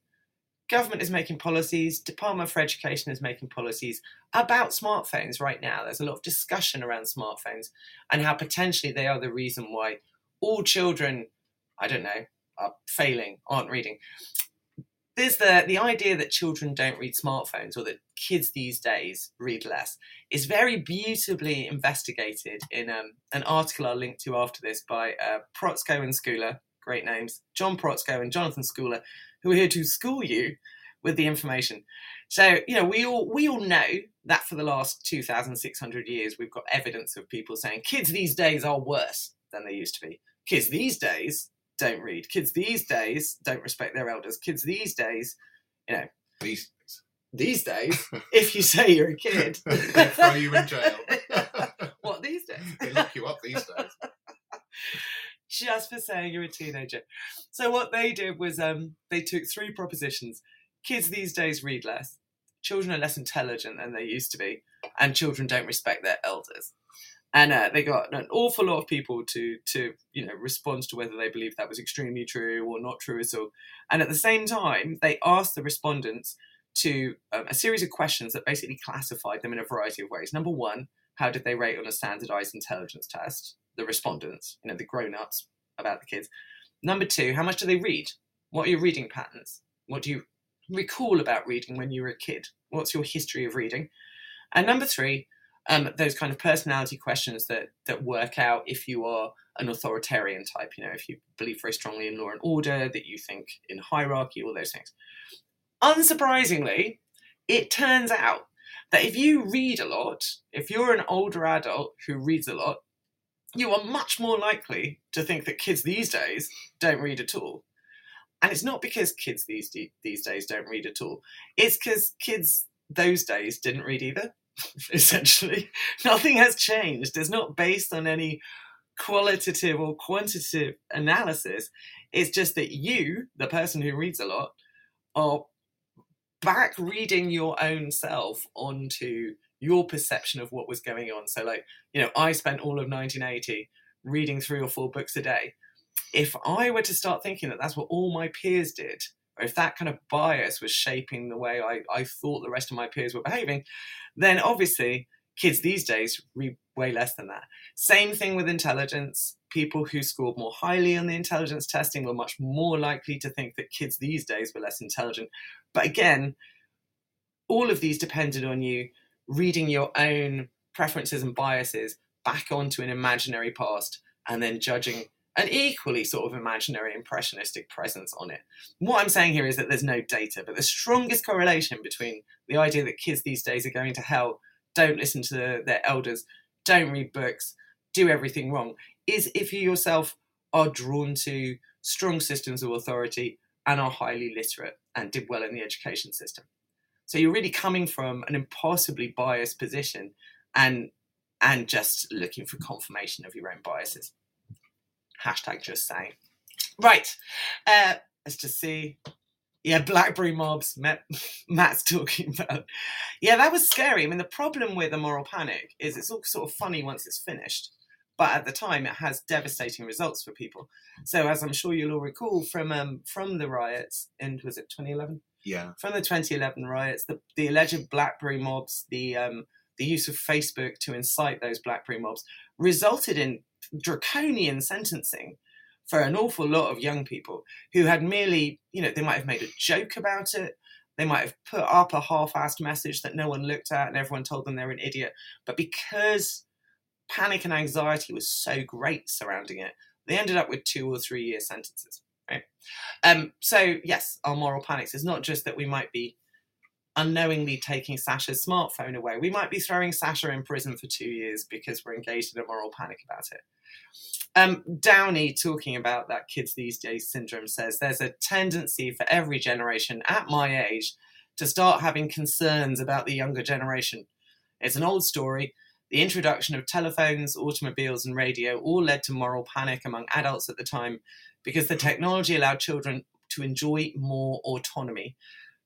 government is making policies, Department for Education is making policies about smartphones right now. There's a lot of discussion around smartphones and how potentially they are the reason why all children, I don't know, are failing, aren't reading. There's the idea that children don't read smartphones or that kids these days read less is very beautifully investigated in an article I'll link to after this by Protzko and Schooler, great names, John Protzko and Jonathan Schooler, who are here to school you with the information. So, you know, we all know that for the last 2,600 years, we've got evidence of people saying kids these days are worse than they used to be. Kids these days don't read. Kids these days don't respect their elders. Kids these days, you know. These days, if you say you're a kid. They'll throw you in jail. What, these days? They lock you up these days. Just for saying you're a teenager. So what they did was they took three propositions. Kids these days read less. Children are less intelligent than they used to be. And children don't respect their elders. And they got an awful lot of people to respond to whether they believed that was extremely true or not true at all. And at the same time, they asked the respondents to a series of questions that basically classified them in a variety of ways. Number one, how did they rate on a standardized intelligence test? The respondents, you know, the grown-ups about the kids. Number two, how much do they read? What are your reading patterns? What do you recall about reading when you were a kid? What's your history of reading? And number three, those kind of personality questions that work out if you are an authoritarian type, you know, if you believe very strongly in law and order, that you think in hierarchy, all those things. Unsurprisingly, it turns out that if you read a lot, if you're an older adult who reads a lot, you are much more likely to think that kids these days don't read at all. And it's not because kids these days don't read at all. It's because kids those days didn't read either. essentially. Nothing has changed. It's not based on any qualitative or quantitative analysis. It's just that you, the person who reads a lot, are back reading your own self onto your perception of what was going on. So, like, you know, I spent all of 1980 reading 3 or 4 books a day. If I were to start thinking that that's what all my peers did, or if that kind of bias was shaping the way I thought the rest of my peers were behaving, then obviously kids these days read way less than that. Same thing with intelligence. People who scored more highly on the intelligence testing were much more likely to think that kids these days were less intelligent. But again, all of these depended on you reading your own preferences and biases back onto an imaginary past and then judging an equally sort of imaginary impressionistic presence on it. What I'm saying here is that there's no data, but the strongest correlation between the idea that kids these days are going to hell, don't listen to their elders, don't read books, do everything wrong, is if you yourself are drawn to strong systems of authority and are highly literate and did well in the education system. So you're really coming from an impossibly biased position and just looking for confirmation of your own biases. Hashtag just saying. Right, let's just see. Yeah, Blackberry mobs, Matt's talking about. Yeah, that was scary. I mean, the problem with a moral panic is it's all sort of funny once it's finished, but at the time it has devastating results for people. So as I'm sure you'll all recall from the riots, and was it 2011? Yeah. From the 2011 riots, the alleged Blackberry mobs, the use of Facebook to incite those Blackberry mobs resulted in draconian sentencing for an awful lot of young people who had merely, you know, they might have made a joke about it. They might have put up a half-assed message that no one looked at and everyone told them they're an idiot. But because panic and anxiety was so great surrounding it, they ended up with 2 or 3 year sentences. Right? So yes, our moral panics. It's not just that we might be unknowingly taking Sasha's smartphone away. We might be throwing Sasha in prison for 2 years because we're engaged in a moral panic about it. Downey, talking about that kids these days syndrome, says there's a tendency for every generation at my age to start having concerns about the younger generation. It's an old story. The introduction of telephones, automobiles and radio all led to moral panic among adults at the time because the technology allowed children to enjoy more autonomy.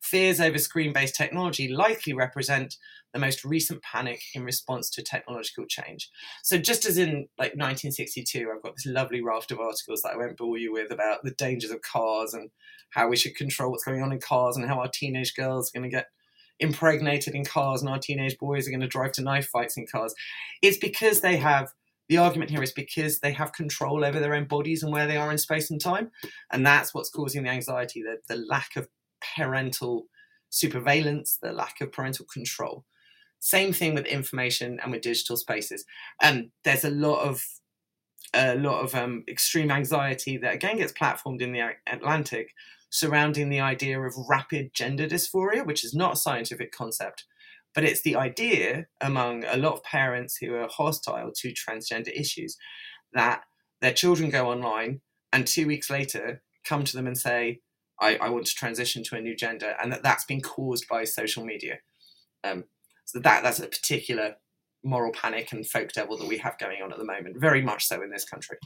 Fears over screen-based technology likely represent the most recent panic in response to technological change. So just as in like 1962, I've got this lovely raft of articles that I won't bore you with about the dangers of cars and how we should control what's going on in cars and how our teenage girls are going to get impregnated in cars and our teenage boys are going to drive to knife fights in cars. It's because they have, the argument here is because they have control over their own bodies and where they are in space and time. And that's what's causing the anxiety, the lack of parental superveillance, the lack of parental control. Same thing with information and with digital spaces. There's a lot of extreme anxiety that again gets platformed in the Atlantic surrounding the idea of rapid gender dysphoria, which is not a scientific concept, but it's the idea among a lot of parents who are hostile to transgender issues that their children go online and 2 weeks later come to them and say, I want to transition to a new gender, and that's been caused by social media. So that's a particular moral panic and folk devil that we have going on at the moment, very much so in this country.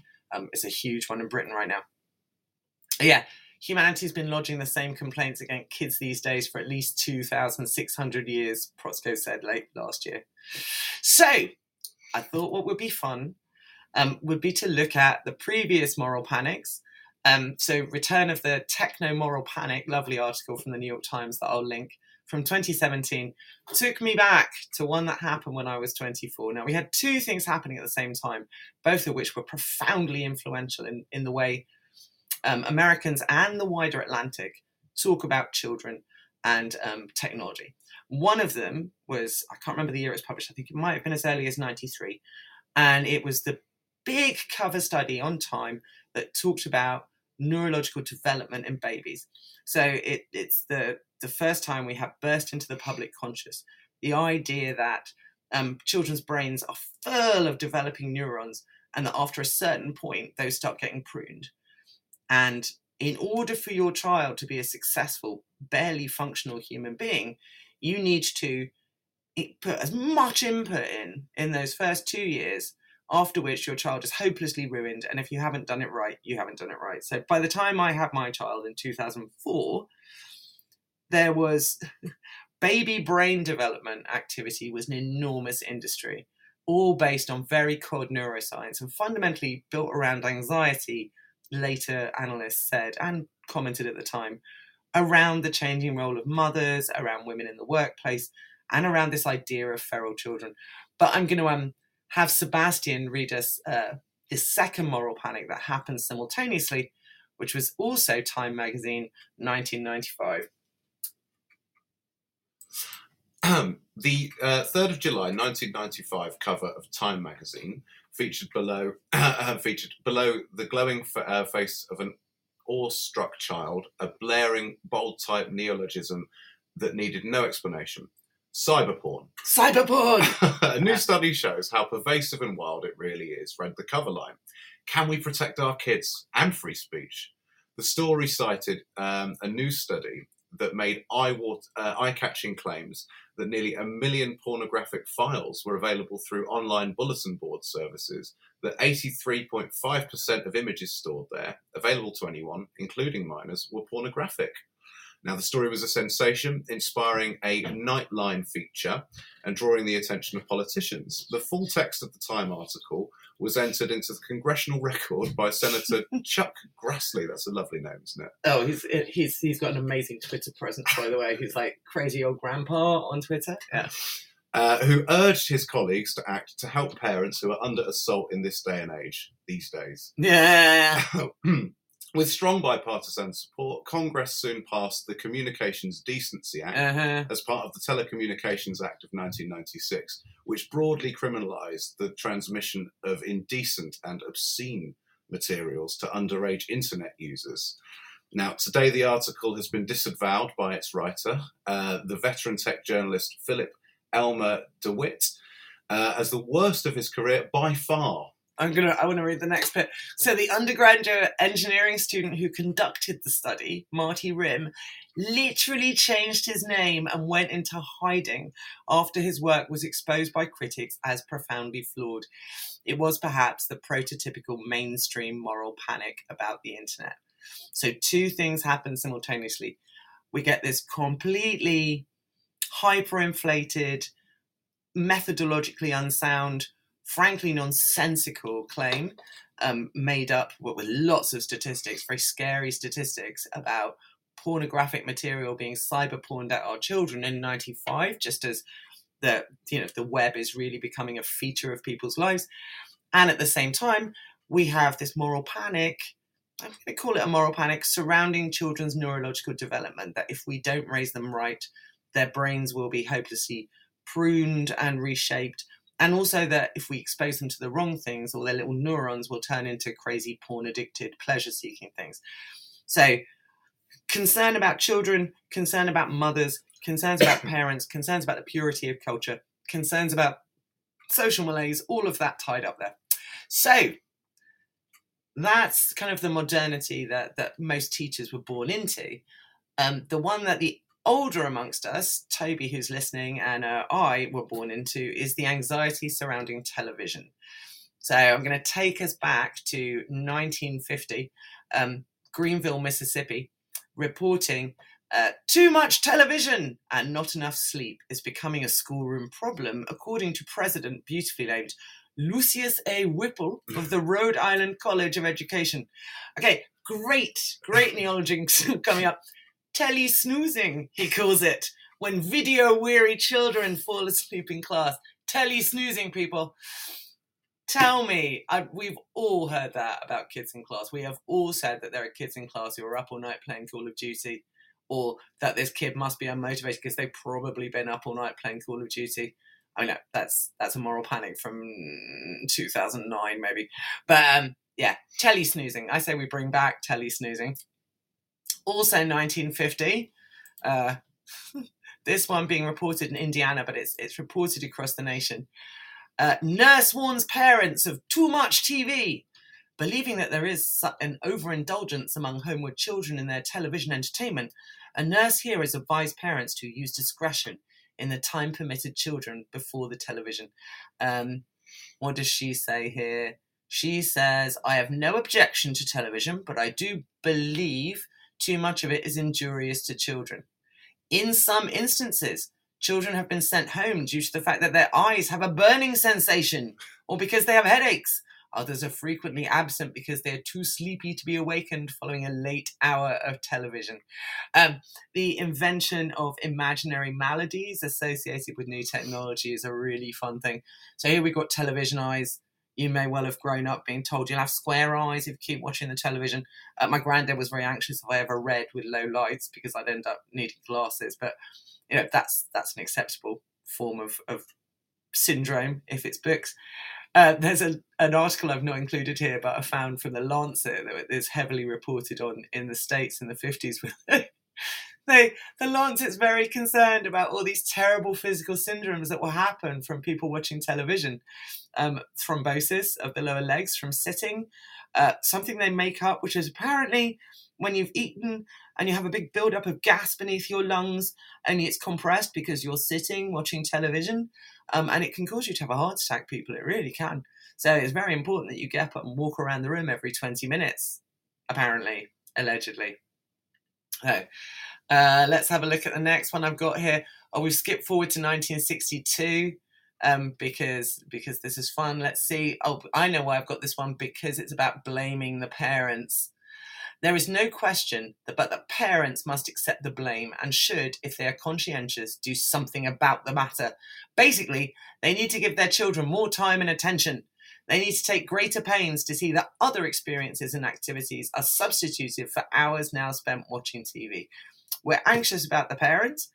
It's a huge one in Britain right now. Yeah, humanity's been lodging the same complaints against kids these days for at least 2,600 years, Protzko said late last year. So I thought what would be fun would be to look at the previous moral panics. So Return of the Techno Moral Panic, lovely article from the New York Times that I'll link from 2017, took me back to one that happened when I was 24. Now, we had 2 things happening at the same time, both of which were profoundly influential in the way Americans and the wider Atlantic talk about children and technology. One of them was, I can't remember the year it was published, I think it might have been as early as 93, and it was the big cover study on Time that talked about neurological development in babies. So it's the first time we have burst into the public conscious the idea that children's brains are full of developing neurons and that after a certain point those start getting pruned. And in order for your child to be a successful, barely functional human being, you need to it put as much input in those first 2 years, after which your child is hopelessly ruined. And if you haven't done it right, you haven't done it right. So by the time I had my child in 2004, there was baby brain development activity was an enormous industry, all based on very cold neuroscience and fundamentally built around anxiety, later analysts said and commented at the time, around the changing role of mothers, around women in the workplace, and around this idea of feral children. But I'm going to have Sebastian read us this second moral panic that happened simultaneously, which was also Time magazine, 1995. The 3rd of July 1995 cover of Time magazine featured below the glowing face of an awestruck child, a blaring, bold-type neologism that needed no explanation. Cyberporn. Cyberporn! A new study shows how pervasive and wild it really is, read the cover line. Can we protect our kids and free speech? The story cited a new study that made eye-catching claims that nearly 1 million pornographic files were available through online bulletin board services, that 83.5% of images stored there, available to anyone, including minors, were pornographic. Now, the story was a sensation, inspiring a Nightline feature and drawing the attention of politicians. The full text of the Time article was entered into the Congressional Record by Senator Chuck Grassley. That's a lovely name, isn't it? Oh, he's got an amazing Twitter presence, by the way. He's like crazy old grandpa on Twitter. Yeah. Who urged his colleagues to act to help parents who are under assault in this day and age, these days. Yeah. With strong bipartisan support, Congress soon passed the Communications Decency Act as part of the Telecommunications Act of 1996, which broadly criminalised the transmission of indecent and obscene materials to underage internet users. Now, today the article has been disavowed by its writer, the veteran tech journalist Philip Elmer DeWitt, as the worst of his career by far. I want to read the next bit. So the undergraduate engineering student who conducted the study, Marty Rim, literally changed his name and went into hiding after his work was exposed by critics as profoundly flawed. It was perhaps the prototypical mainstream moral panic about the internet. So two things happen simultaneously. We get this completely hyperinflated, methodologically unsound, frankly nonsensical claim made up with lots of statistics, very scary statistics about pornographic material being cyberporned at our children in 95, just as the web is really becoming a feature of people's lives. And at the same time, we have this moral panic, I'm going to call it a moral panic, surrounding children's neurological development, that if we don't raise them right, their brains will be hopelessly pruned and reshaped. And also that if we expose them to the wrong things, all their little neurons will turn into crazy porn-addicted, pleasure-seeking things. So concern about children, concern about mothers, concerns about parents, concerns about the purity of culture, concerns about social malaise, all of that tied up there. So that's kind of the modernity that most teachers were born into. The one that the older amongst us, Toby, who's listening, and I were born into is the anxiety surrounding television. So I'm going to take us back to 1950, Greenville, Mississippi, reporting too much television and not enough sleep is becoming a schoolroom problem, according to President, beautifully named, Lucius A. Whipple of the Rhode Island College of Education. Okay, great neologism coming up. Telly snoozing, he calls it, when video-weary children fall asleep in class. Telly snoozing, people. Tell me, we've all heard that about kids in class. We have all said that there are kids in class who are up all night playing Call of Duty, or that this kid must be unmotivated because they've probably been up all night playing Call of Duty. I know, that's a moral panic from 2009, maybe. But yeah, telly snoozing. I say we bring back telly snoozing. Also 1950, this one being reported in Indiana, but it's reported across the nation. Nurse warns parents of too much TV, believing that there is an overindulgence among homeward children in their television entertainment. A nurse here has advised parents to use discretion in the time permitted children before the television. What does she say here? She says, I have no objection to television, but I do believe too much of it is injurious to children. In some instances, children have been sent home due to the fact that their eyes have a burning sensation or because they have headaches. Others are frequently absent because they're too sleepy to be awakened following a late hour of television. The invention of imaginary maladies associated with new technology is a really fun thing. So here we've got television eyes. You may well have grown up being told you'll have square eyes if you keep watching the television. My granddad was very anxious if I ever read with low lights because I'd end up needing glasses. But, you know, that's an acceptable form of syndrome if it's books. There's an article I've not included here, but I found from The Lancet that is heavily reported on in the States in the 50s. The Lancet's very concerned about all these terrible physical syndromes that will happen from people watching television. Thrombosis of the lower legs from sitting, something they make up, which is apparently when you've eaten and you have a big buildup of gas beneath your lungs, only it's compressed because you're sitting watching television, and it can cause you to have a heart attack, people. It really can. So it's very important that you get up and walk around the room every 20 minutes, apparently, allegedly. So let's have a look at the next one I've got here. Oh, we've skipped forward to 1962. Because this is fun. Let's see. Oh, I know why I've got this one, because it's about blaming the parents. There is no question that parents must accept the blame and should, if they are conscientious, do something about the matter. Basically, they need to give their children more time and attention. They need to take greater pains to see that other experiences and activities are substituted for hours now spent watching TV. We're anxious about the parents,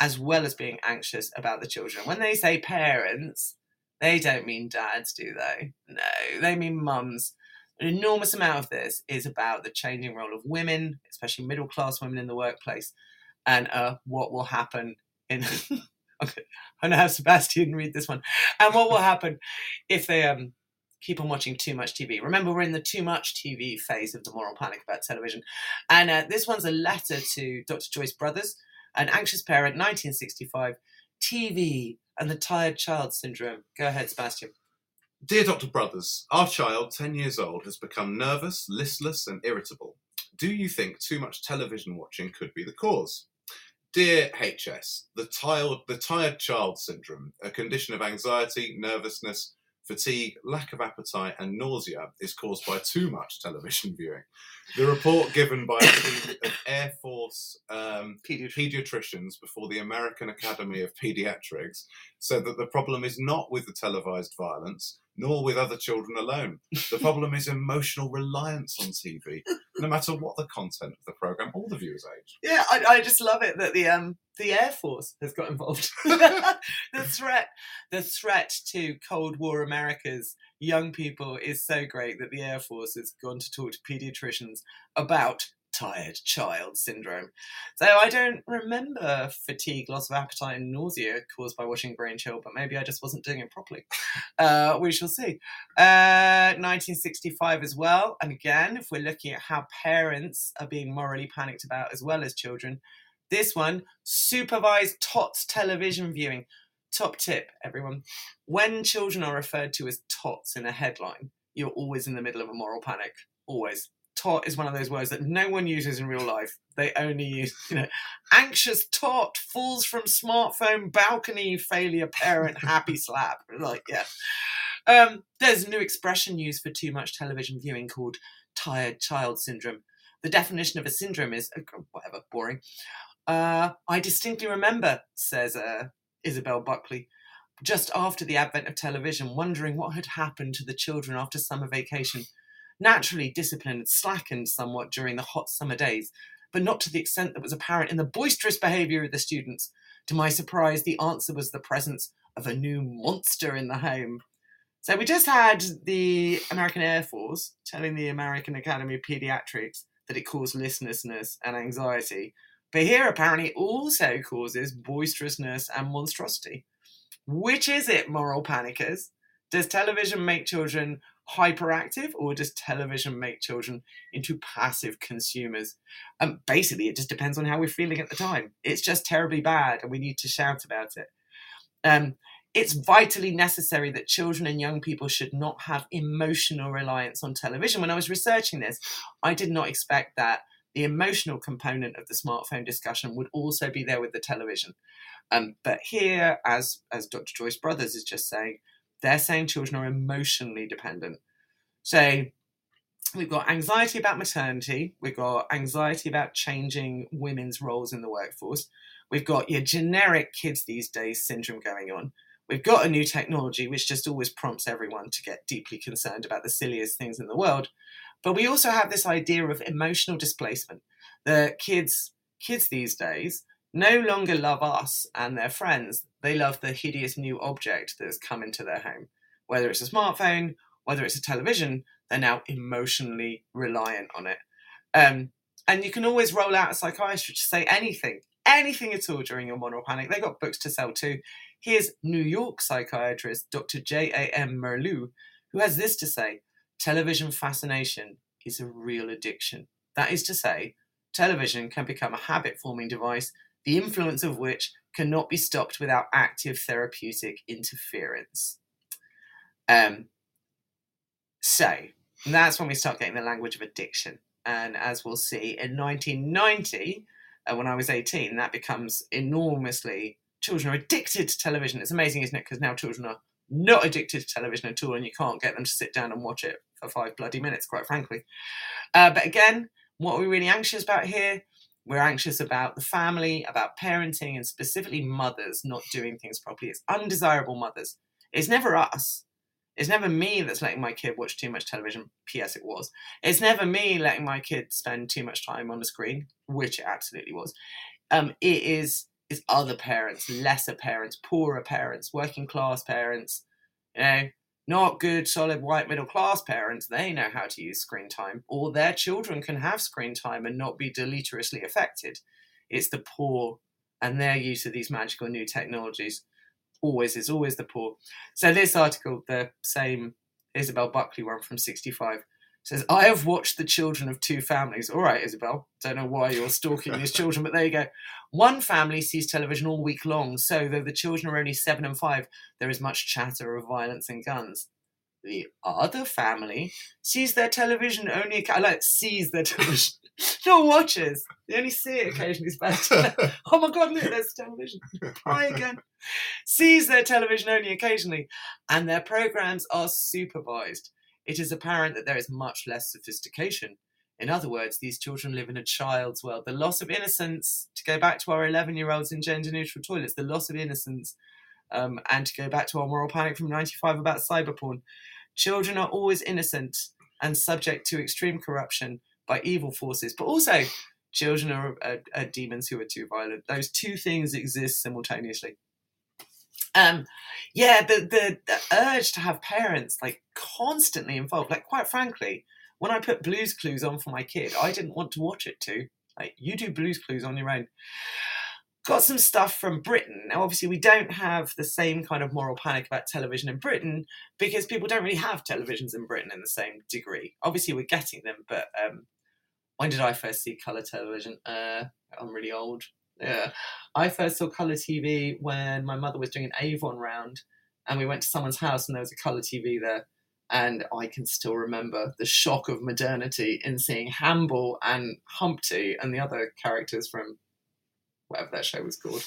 as well as being anxious about the children. When they say parents, they don't mean dads, do they? No, they mean mums. An enormous amount of this is about the changing role of women, especially middle-class women in the workplace, and what will happen in... Okay, I'm going to have Sebastian read this one. And what will happen if they keep on watching too much TV. Remember, we're in the too much TV phase of the moral panic about television. And this one's a letter to Dr. Joyce Brothers, An Anxious Parent, 1965, TV and the Tired Child Syndrome. Go ahead, Sebastian. Dear Dr. Brothers, our child, 10 years old, has become nervous, listless and irritable. Do you think too much television watching could be the cause? Dear HS, the Tired Child Syndrome, a condition of anxiety, nervousness, fatigue, lack of appetite and nausea is caused by too much television viewing. The report given by a team of Air Force paediatricians before the American Academy of Paediatrics said that the problem is not with the televised violence, nor with other children alone. The problem is emotional reliance on TV, no matter what the content of the programme or the viewer's age. Yeah, I just love it that the Air Force has got involved. The threat to Cold War America's young people is so great that the Air Force has gone to talk to paediatricians about tired child syndrome. So I don't remember fatigue, loss of appetite and nausea caused by watching Brain Chill, but maybe I just wasn't doing it properly. We shall see. 1965 as well. And again, if we're looking at how parents are being morally panicked about as well as children, this one, supervised tots television viewing. Top tip, everyone. When children are referred to as tots in a headline, you're always in the middle of a moral panic. Always. Tot is one of those words that no one uses in real life. They only use, anxious tot falls from smartphone balcony, failure parent, happy slap. Like, yeah. There's a new expression used for too much television viewing called tired child syndrome. The definition of a syndrome is, whatever, boring. I distinctly remember, says Isabel Buckley, just after the advent of television, wondering what had happened to the children after summer vacation. Naturally, discipline had slackened somewhat during the hot summer days, but not to the extent that was apparent in the boisterous behaviour of the students. To my surprise, the answer was the presence of a new monster in the home. So we just had the American Air Force telling the American Academy of Paediatrics that it caused listlessness and anxiety, but here apparently it also causes boisterousness and monstrosity. Which is it, moral panickers? Does television make children hyperactive, or does television make children into passive consumers? Basically, it just depends on how we're feeling at the time. It's just terribly bad and we need to shout about it. It's vitally necessary that children and young people should not have emotional reliance on television. When I was researching this, I did not expect that the emotional component of the smartphone discussion would also be there with the television. But here, as Dr. Joyce Brothers is just saying, they're saying children are emotionally dependent. So we've got anxiety about maternity. We've got anxiety about changing women's roles in the workforce. We've got your generic kids these days syndrome going on. We've got a new technology, which just always prompts everyone to get deeply concerned about the silliest things in the world. But we also have this idea of emotional displacement. The kids these days no longer love us and their friends. They love the hideous new object that's come into their home. Whether it's a smartphone, whether it's a television, they're now emotionally reliant on it. And you can always roll out a psychiatrist to say anything at all during your moral panic. They've got books to sell too. Here's New York psychiatrist Dr. J.A.M. Merleau, who has this to say: television fascination is a real addiction. That is to say, television can become a habit-forming device, the influence of which cannot be stopped without active therapeutic interference. So that's when we start getting the language of addiction. And as we'll see, in 1990, when I was 18, that becomes enormously... Children are addicted to television. It's amazing, isn't it? Because now children are not addicted to television at all, and you can't get them to sit down and watch it for 5 bloody minutes, quite frankly. But again, what are we really anxious about here? We're anxious about the family, about parenting, and specifically mothers not doing things properly. It's undesirable mothers. It's never us. It's never me that's letting my kid watch too much television. P.S. it was. It's never me letting my kid spend too much time on the screen, which it absolutely was. It's other parents, lesser parents, poorer parents, working class parents, you know, not good, solid, white, middle class parents. They know how to use screen time, or their children can have screen time and not be deleteriously affected. It's the poor and their use of these magical new technologies. Always the poor. So this article, the same Isabel Buckley one from 65, says, I have watched the children of 2 families. All right, Isabel, don't know why you're stalking these children, but there you go. One family sees television all week long, so though the children are only 7 and 5, there is much chatter of violence and guns. The other family sees their television only... I like sees their television. No, watches. They only see it occasionally. Oh my God, look, there's television. Hi again. Sees their television only occasionally, and their programmes are supervised. It is apparent that there is much less sophistication. In other words, these children live in a child's world. The loss of innocence, to go back to our 11-year-olds in gender-neutral toilets, the loss of innocence, and to go back to our moral panic from 95 about cyber porn. Children are always innocent and subject to extreme corruption by evil forces. But also, children are demons who are too violent. Those two things exist simultaneously. The urge to have parents like constantly involved, like quite frankly, when I put Blue's Clues on for my kid, I didn't want to watch it too. Like, you do Blue's Clues on your own. Got some stuff from Britain. Now, obviously, we don't have the same kind of moral panic about television in Britain because people don't really have televisions in Britain in the same degree. Obviously, we're getting them, but when did I first see colour television? I'm really old. Yeah, I first saw colour TV when my mother was doing an Avon round, and we went to someone's house and there was a colour TV there, and I can still remember the shock of modernity in seeing Hannibal and Humpty and the other characters from whatever that show was called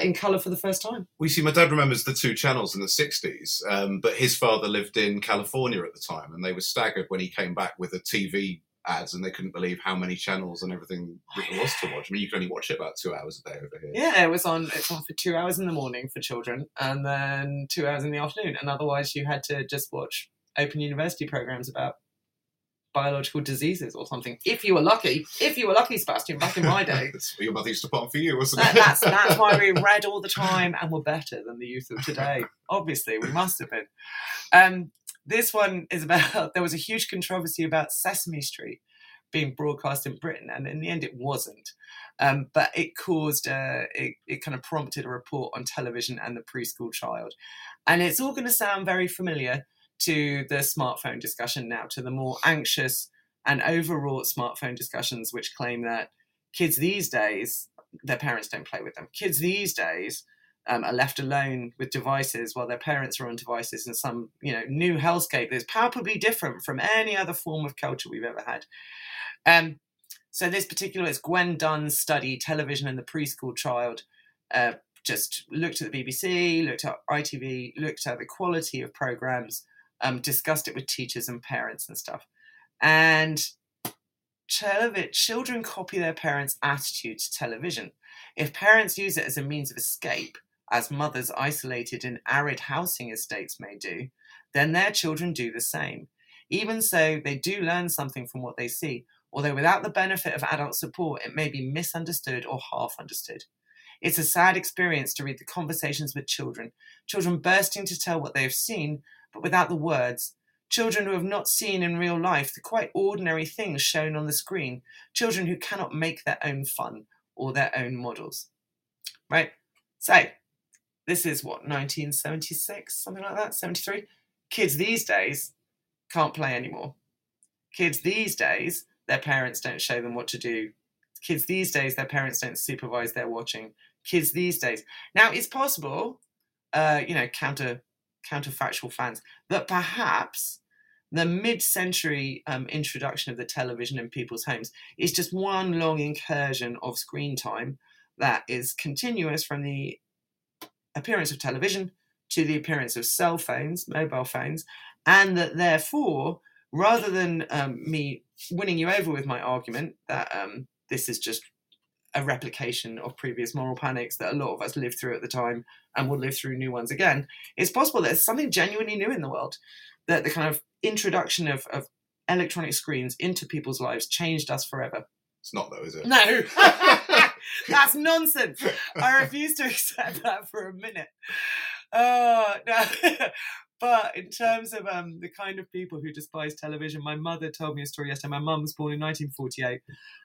in colour for the first time. Well, you see, my dad remembers the 2 channels in the 60s, but his father lived in California at the time, and they were staggered when he came back with a TV ads, and they couldn't believe how many channels and everything there was to watch. I mean, you could only watch it about 2 hours a day over here. Yeah, it's on for 2 hours in the morning for children, and then 2 hours in the afternoon, and otherwise you had to just watch Open University programs about biological diseases or something. If you were lucky, Sebastian, back in my day. That's what your mother used to put on for you, wasn't it? That's why we read all the time and were better than the youth of today. Obviously, we must have been. This one is about, there was a huge controversy about Sesame Street being broadcast in Britain, and in the end it wasn't. But it caused, it kind of prompted a report on television and the preschool child. And it's all going to sound very familiar to the smartphone discussion now, to the more anxious and overwrought smartphone discussions, which claim that kids these days, their parents don't play with them. Kids these days are left alone with devices while their parents are on devices in some, you know, new hellscape that's palpably different from any other form of culture we've ever had. So this particular, it's Gwen Dunn's study, Television and the Preschool Child, just looked at the BBC, looked at ITV, looked at the quality of programmes, discussed it with teachers and parents and stuff. And children copy their parents' attitude to television. If parents use it as a means of escape, as mothers isolated in arid housing estates may do, then their children do the same. Even so, they do learn something from what they see, although without the benefit of adult support, it may be misunderstood or half understood. It's a sad experience to read the conversations with children, children bursting to tell what they have seen, but without the words. Children who have not seen in real life the quite ordinary things shown on the screen, children who cannot make their own fun or their own models. Right? So, this is what, 1976, something like that, 73? Kids these days can't play anymore. Kids these days, their parents don't show them what to do. Kids these days, their parents don't supervise their watching. Kids these days. Now, it's possible, you know, counterfactual fans, that perhaps the mid-century introduction of the television in people's homes is just one long incursion of screen time that is continuous from the appearance of television to the appearance of cell phones, mobile phones, and that therefore, rather than me winning you over with my argument that this is just a replication of previous moral panics that a lot of us lived through at the time and will live through new ones again, it's possible there's something genuinely new in the world, that the kind of introduction of electronic screens into people's lives changed us forever. It's not though, is it? No. That's nonsense. I refuse to accept that for a minute. No. But in terms of the kind of people who despise television, my mother told me a story yesterday. My mum was born in 1948.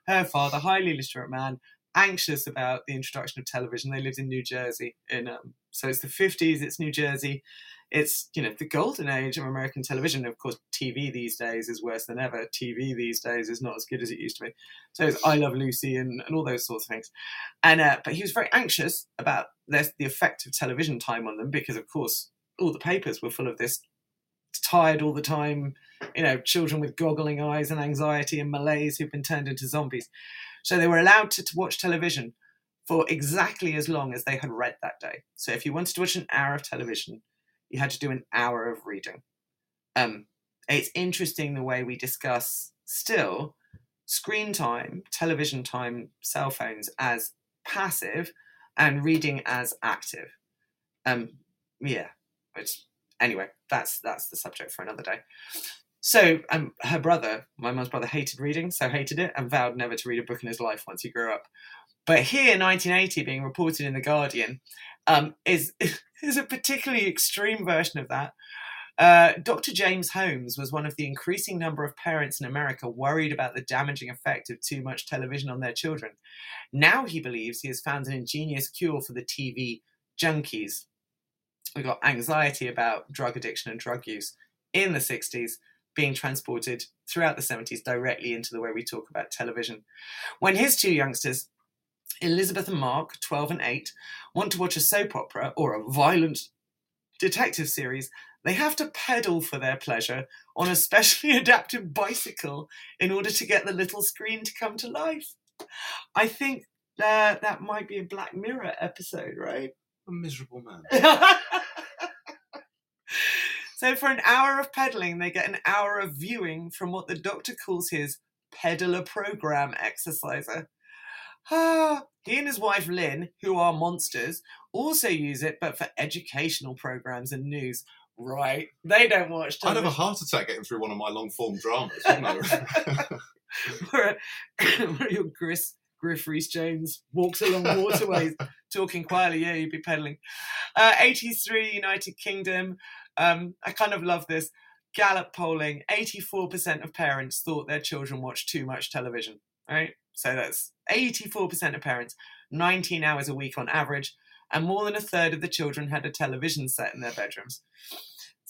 Her father, highly literate man, anxious about the introduction of television. They lived in New Jersey. So it's the 50s, it's New Jersey. It's, you know, the golden age of American television. Of course, TV these days is worse than ever. TV these days is not as good as it used to be. So it's I Love Lucy and all those sorts of things. And but he was very anxious about the effect of television time on them because, of course, all the papers were full of this tired all the time, you know, children with goggling eyes and anxiety and malaise who've been turned into zombies. So they were allowed to watch television for exactly as long as they had read that day. So if you wanted to watch an hour of television, you had to do an hour of reading. It's interesting the way we discuss still screen time, television time, cell phones as passive and reading as active. Yeah. Which, anyway, that's the subject for another day. So her brother, my mum's brother, hated reading, so hated it, and vowed never to read a book in his life once he grew up. But here, 1980, being reported in The Guardian, is a particularly extreme version of that. Dr. James Holmes was one of the increasing number of parents in America worried about the damaging effect of too much television on their children. Now he believes he has found an ingenious cure for the TV junkies. We've got anxiety about drug addiction and drug use in the 60s being transported throughout the 70s directly into the way we talk about television. When his two youngsters, Elizabeth and Mark, 12 and 8, want to watch a soap opera or a violent detective series, they have to pedal for their pleasure on a specially adapted bicycle in order to get the little screen to come to life. I think that might be a Black Mirror episode, right? A miserable man. So for an hour of peddling, they get an hour of viewing from what the doctor calls his peddler program exerciser. He and his wife Lynn, who are monsters, also use it, but for educational programs and news. Right? They don't watch television. I'd have a heart attack getting through one of my long-form dramas, wouldn't I? Where your Griff Rhys-Jones walks along waterways talking quietly. Yeah, you'd be peddling. 83 United Kingdom. I kind of love this. Gallup polling, 84% of parents thought their children watched too much television, right? So that's 84% of parents, 19 hours a week on average, and more than a third of the children had a television set in their bedrooms.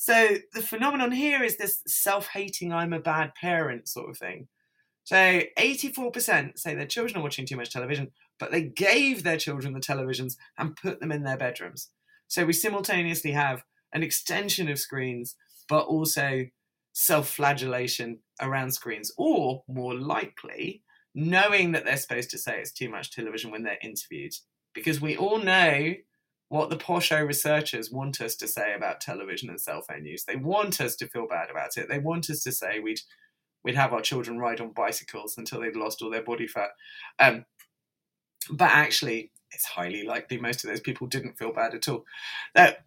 So the phenomenon here is this self-hating, I'm a bad parent sort of thing. So 84% say their children are watching too much television, but they gave their children the televisions and put them in their bedrooms. So we simultaneously have an extension of screens, but also self-flagellation around screens, or more likely, knowing that they're supposed to say it's too much television when they're interviewed, because we all know what the posho researchers want us to say about television and cell phone use. They want us to feel bad about it. They want us to say we'd have our children ride on bicycles until they'd lost all their body fat. But actually, it's highly likely most of those people didn't feel bad at all.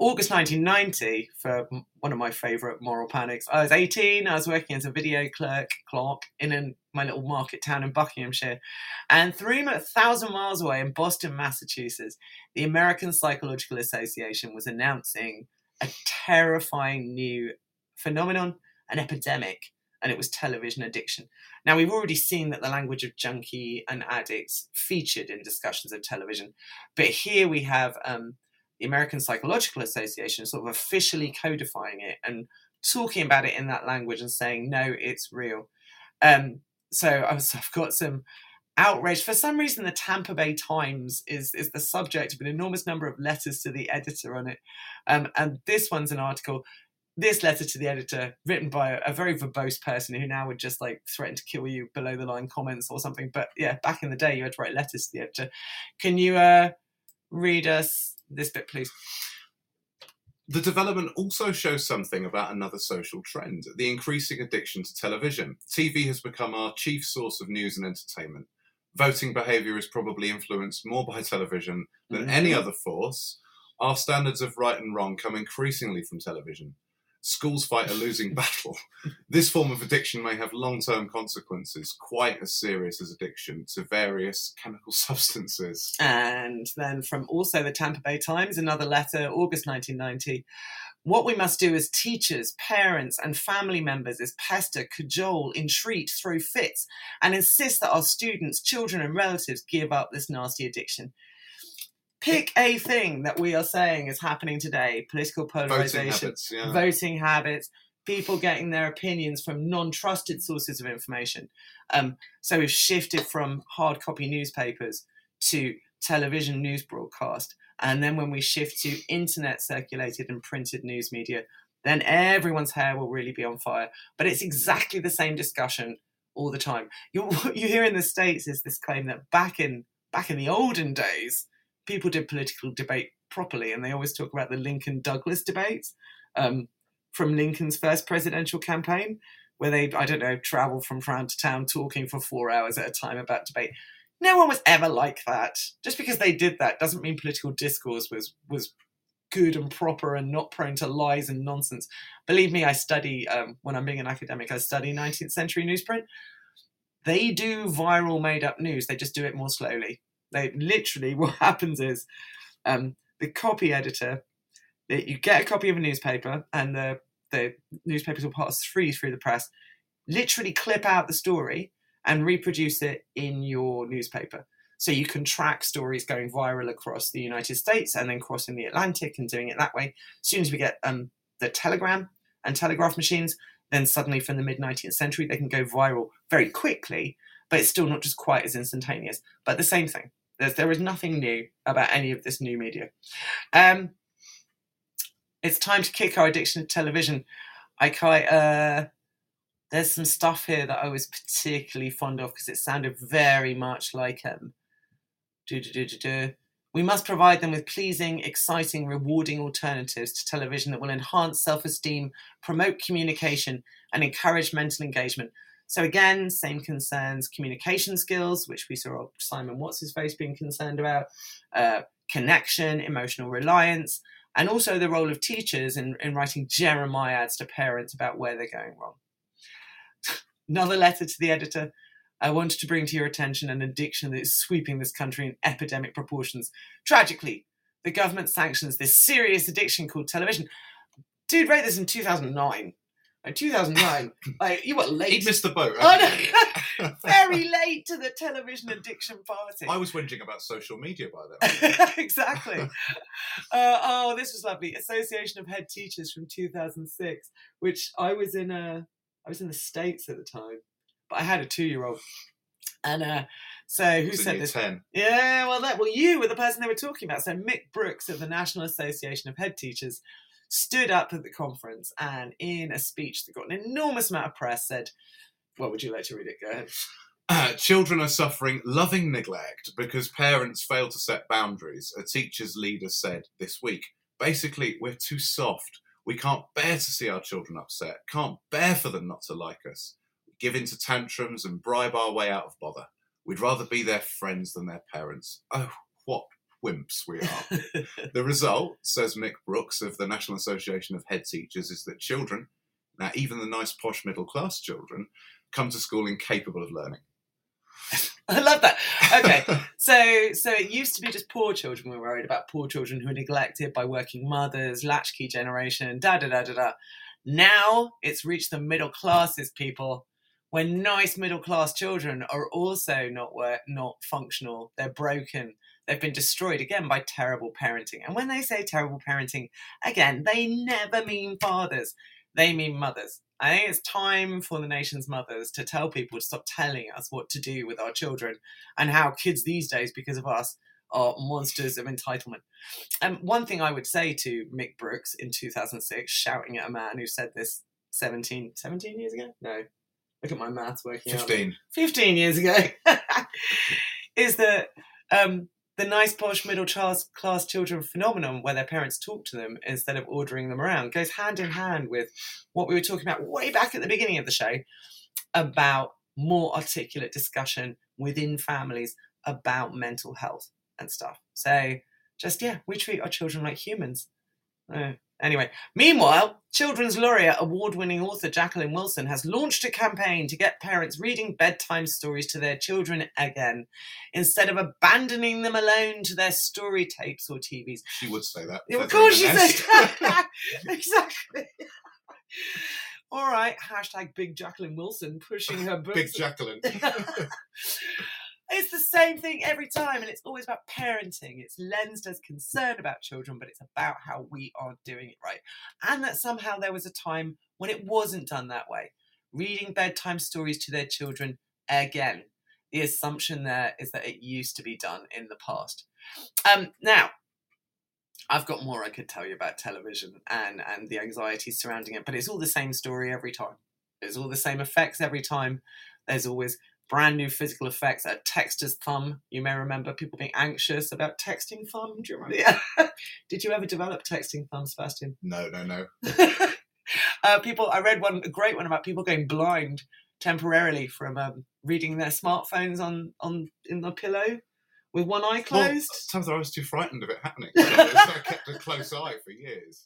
August 1990, for one of my favourite moral panics, I was 18, I was working as a video clerk in my little market town in Buckinghamshire. And 3,000 miles away in Boston, Massachusetts, the American Psychological Association was announcing a terrifying new phenomenon, an epidemic, and it was television addiction. Now, we've already seen that the language of junkie and addicts featured in discussions of television, but here we have the American Psychological Association sort of officially codifying it and talking about it in that language and saying, no, it's real. So I've got some outrage. For some reason, the Tampa Bay Times is the subject of an enormous number of letters to the editor on it. And this one's an article. This letter to the editor, written by a very verbose person who now would just threaten to kill you below the line comments or something. But yeah, back in the day, you had to write letters to the editor. Can you read us this bit, please? The development also shows something about another social trend, the increasing addiction to television. TV has become our chief source of news and entertainment. Voting behaviour is probably influenced more by television than any other force. Our standards of right and wrong come increasingly from television. Schools fight a losing battle. This form of addiction may have long-term consequences, quite as serious as addiction to various chemical substances. And then from also the Tampa Bay Times, another letter, August 1990. What we must do as teachers, parents and family members is pester, cajole, entreat, throw fits and insist that our students, children and relatives give up this nasty addiction. Pick a thing that we are saying is happening today. Political polarisation, voting habits, people getting their opinions from non-trusted sources of information. So we've shifted from hard copy newspapers to television news broadcast. And then when we shift to internet circulated and printed news media, then everyone's hair will really be on fire. But it's exactly the same discussion all the time. What you hear in the States is this claim that back in the olden days, people did political debate properly, and they always talk about the Lincoln-Douglas debates from Lincoln's first presidential campaign, where they, travel from town to town talking for 4 hours at a time about debate. No one was ever like that. Just because they did that doesn't mean political discourse was good and proper and not prone to lies and nonsense. Believe me, I study, when I'm being an academic, I study 19th century newsprint. They do viral made-up news. They just do it more slowly. Literally, what happens is the copy editor, you get a copy of a newspaper and the newspapers will pass through the press, literally clip out the story and reproduce it in your newspaper. So you can track stories going viral across the United States and then crossing the Atlantic and doing it that way. As soon as we get the telegram and telegraph machines, then suddenly from the mid-19th century, they can go viral very quickly, but it's still not just quite as instantaneous. But the same thing. There is nothing new about any of this new media. It's time to kick our addiction to television. There's some stuff here that I was particularly fond of because it sounded very much like we must provide them with pleasing, exciting, rewarding alternatives to television that will enhance self-esteem, promote communication, and encourage mental engagement. So again, same concerns, communication skills, which we saw Simon What's-His-Face being concerned about, connection, emotional reliance, and also the role of teachers in writing jeremiads to parents about where they're going wrong. Another letter to the editor. I wanted to bring to your attention an addiction that is sweeping this country in epidemic proportions. Tragically, the government sanctions this serious addiction called television. Dude wrote this in 2009. In 2009, you were late. He missed the boat. Very late to the television addiction party. I was whinging about social media by then. Exactly. This was lovely. Association of Head Teachers from 2006, which I was in the States at the time, but I had a 2-year-old. And so who said this? 10. Yeah, well, you were the person they were talking about. So Mick Brooks of the National Association of Head Teachers stood up at the conference and in a speech that got an enormous amount of press said, well, would you like to read it? Go ahead. Children are suffering loving neglect because parents fail to set boundaries, a teacher's leader said this week. Basically, we're too soft. We can't bear to see our children upset, can't bear for them not to like us. We give in to tantrums and bribe our way out of bother. We'd rather be their friends than their parents. Oh, what wimps we are. The result, says Mick Brooks of the National Association of Head Teachers, is that children, now even the nice posh middle class children, come to school incapable of learning. I love that. Okay, so it used to be just poor children we were worried about, poor children who are neglected by working mothers, latchkey generation, da-da-da-da-da. Now it's reached the middle classes, people, when nice middle class children are also not functional. They're broken. They've been destroyed again by terrible parenting. And when they say terrible parenting, again, they never mean fathers. They mean mothers. I think it's time for the nation's mothers to tell people to stop telling us what to do with our children and how kids these days, because of us, are monsters of entitlement. And one thing I would say to Mick Brooks in 2006, shouting at a man who said this 17 years ago? No. Look at my maths working out. 15 years ago. Is that... the nice posh middle class children phenomenon where their parents talk to them instead of ordering them around goes hand in hand with what we were talking about way back at the beginning of the show about more articulate discussion within families about mental health and stuff. So we treat our children like humans. Anyway, meanwhile, Children's Laureate award-winning author Jacqueline Wilson has launched a campaign to get parents reading bedtime stories to their children again, instead of abandoning them alone to their story tapes or TVs. She would say that. Of course she says that. Exactly. All right, hashtag Big Jacqueline Wilson pushing her books. Big Jacqueline. It's the same thing every time, and it's always about parenting. It's lensed as concern about children, but it's about how we are doing it right. And that somehow there was a time when it wasn't done that way. Reading bedtime stories to their children again. The assumption there is that it used to be done in the past. Now, I've got more I could tell you about television and the anxiety surrounding it, but it's all the same story every time. It's all the same effects every time. There's always... brand new physical effects at texter's thumb. You may remember people being anxious about texting thumb. Do you remember? Yeah. Did you ever develop texting thumb, Sebastian? No. I read a great one about people going blind temporarily from reading their smartphones in the pillow with one eye closed. Sometimes I was too frightened of it happening. So I kept a close eye for years.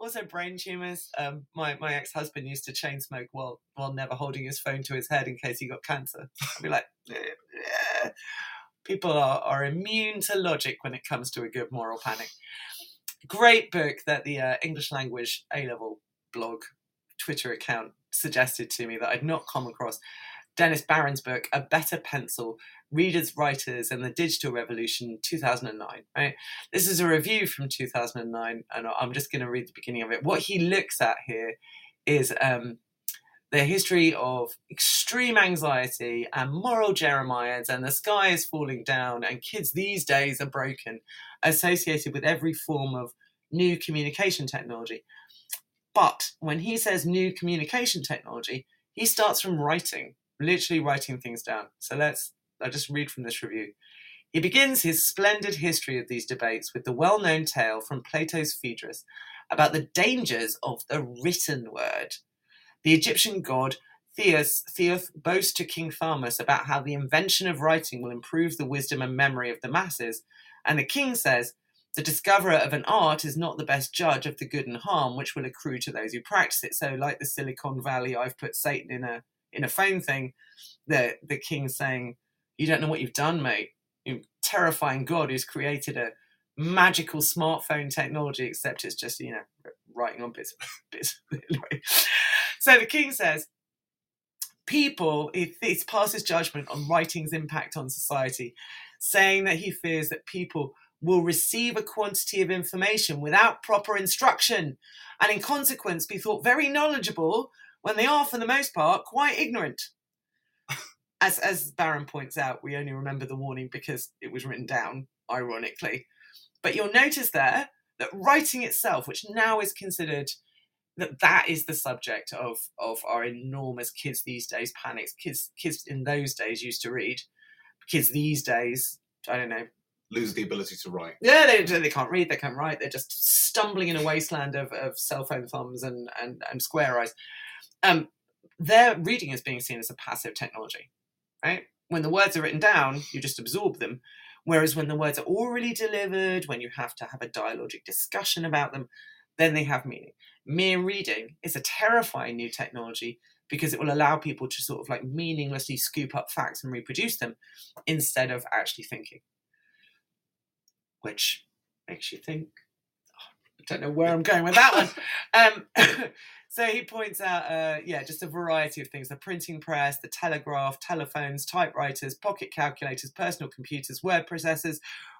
Also, brain tumours. My ex-husband used to chain smoke while never holding his phone to his head in case he got cancer. I'd be like, yeah. People are immune to logic when it comes to a good moral panic. Great book that the English language A-level blog Twitter account suggested to me that I'd not come across. Dennis Barron's book, A Better Pencil, Readers, Writers and the Digital Revolution, 2009, right? This is a review from 2009, and I'm just going to read the beginning of it. What he looks at here is the history of extreme anxiety and moral jeremiads and the sky is falling down and kids these days are broken, associated with every form of new communication technology. But when he says new communication technology, he starts from writing. Literally writing things down. So I'll just read from this review. He begins his splendid history of these debates with the well-known tale from Plato's Phaedrus about the dangers of the written word. The Egyptian god Theos boasts to King Tharmas about how the invention of writing will improve the wisdom and memory of the masses, and the king says, the discoverer of an art is not the best judge of the good and harm which will accrue to those who practice it. So like the Silicon Valley, I've put Satan in a phone thing, the king's saying, you don't know what you've done, mate. You're terrifying God who's created a magical smartphone technology, except it's just, writing on bits. So the king says, people, it's past his judgment on writing's impact on society, saying that he fears that people will receive a quantity of information without proper instruction, and in consequence be thought very knowledgeable when they are, for the most part, quite ignorant. As Barron points out, we only remember the warning because it was written down, ironically. But you'll notice there that writing itself, which now is considered that is the subject of our enormous kids these days panics. Kids in those days used to read. Kids these days, I don't know, lose the ability to write. Yeah, they can't read, they can't write. They're just stumbling in a wasteland of cell phone thumbs and square eyes. Their reading is being seen as a passive technology, right? When the words are written down, you just absorb them. Whereas when the words are orally delivered, when you have to have a dialogic discussion about them, then they have meaning. Mere reading is a terrifying new technology because it will allow people to sort of like meaninglessly scoop up facts and reproduce them instead of actually thinking. Which makes you think, I don't know where I'm going with that one. So he points out, just a variety of things. The printing press, the telegraph, telephones, typewriters, pocket calculators, personal computers, word processors,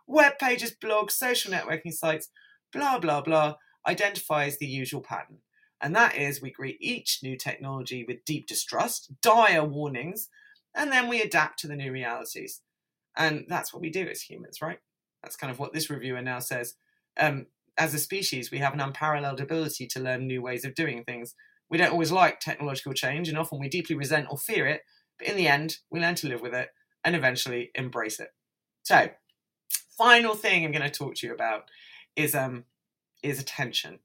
web pages, blogs, social networking sites, blah, blah, blah, identifies the usual pattern. And that is, we greet each new technology with deep distrust, dire warnings, and then we adapt to the new realities. And that's what we do as humans, right? That's kind of what this reviewer now says. As a species, we have an unparalleled ability to learn new ways of doing things. We don't always like technological change, and often we deeply resent or fear it. But in the end, we learn to live with it and eventually embrace it. So, final thing I'm going to talk to you about is attention.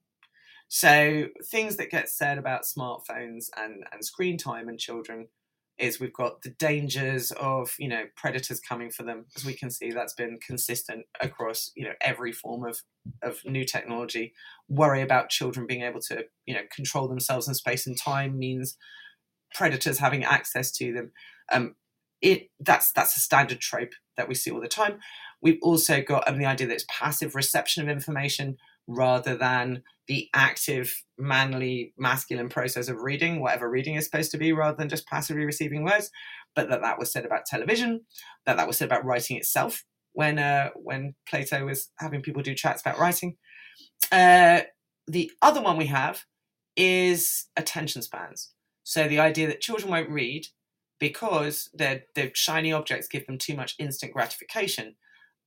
So, things that get said about smartphones and screen time and children is we've got the dangers of, you know, predators coming for them. As we can see, that's been consistent across, you know, every form of new technology. Worry about children being able to, you know, control themselves in space and time means predators having access to them. That's a standard trope that we see all the time. We've also got the idea that it's passive reception of information rather than the active, manly, masculine process of reading, whatever reading is supposed to be, rather than just passively receiving words. But that was said about television, that was said about writing itself when Plato was having people do chats about writing. The other one we have is attention spans. So the idea that children won't read because their shiny objects give them too much instant gratification,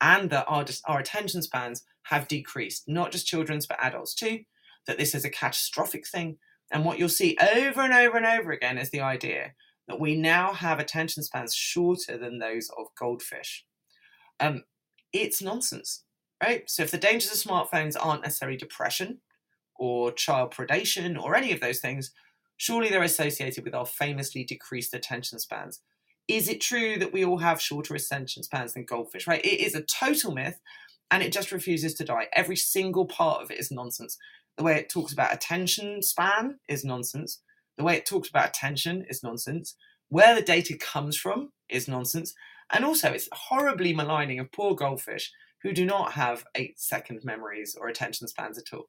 and that our attention spans have decreased, not just children's but adults too, that this is a catastrophic thing. And what you'll see over and over and over again is the idea that we now have attention spans shorter than those of goldfish. It's nonsense, right? So if the dangers of smartphones aren't necessarily depression or child predation or any of those things, surely they're associated with our famously decreased attention spans. Is it true that we all have shorter attention spans than goldfish, right? It is a total myth, and it just refuses to die. Every single part of it is nonsense. The way it talks about attention span is nonsense. The way it talks about attention is nonsense. Where the data comes from is nonsense. And also, it's horribly maligning of poor goldfish who do not have 8-second memories or attention spans at all.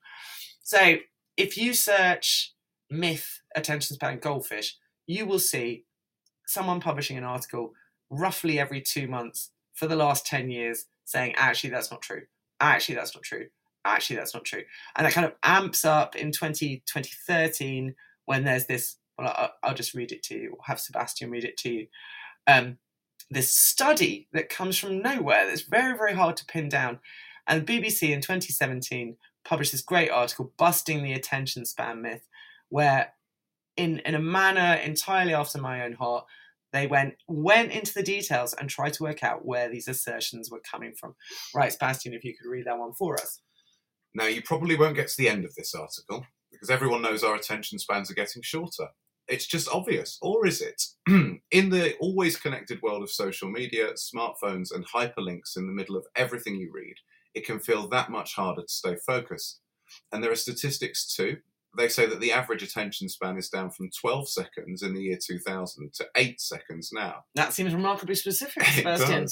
So if you search myth attention span goldfish, you will see someone publishing an article roughly every 2 months for the last 10 years saying, actually, that's not true. Actually, that's not true. Actually, that's not true. And that kind of amps up in 2013 when there's this, well, I'll just read it to you, or have Sebastian read it to you. This study that comes from nowhere that's very, very hard to pin down. And BBC in 2017 published this great article, Busting the Attention Span Myth, where in a manner entirely after my own heart, they went into the details and tried to work out where these assertions were coming from. Right, Sebastian, if you could read that one for us. Now, you probably won't get to the end of this article because everyone knows our attention spans are getting shorter. It's just obvious, or is it? In the always connected world of social media, smartphones and hyperlinks in the middle of everything you read, it can feel that much harder to stay focused. And there are statistics too. They say that the average attention span is down from 12 seconds in the year 2000 to 8 seconds now. That seems remarkably specific, Sebastian.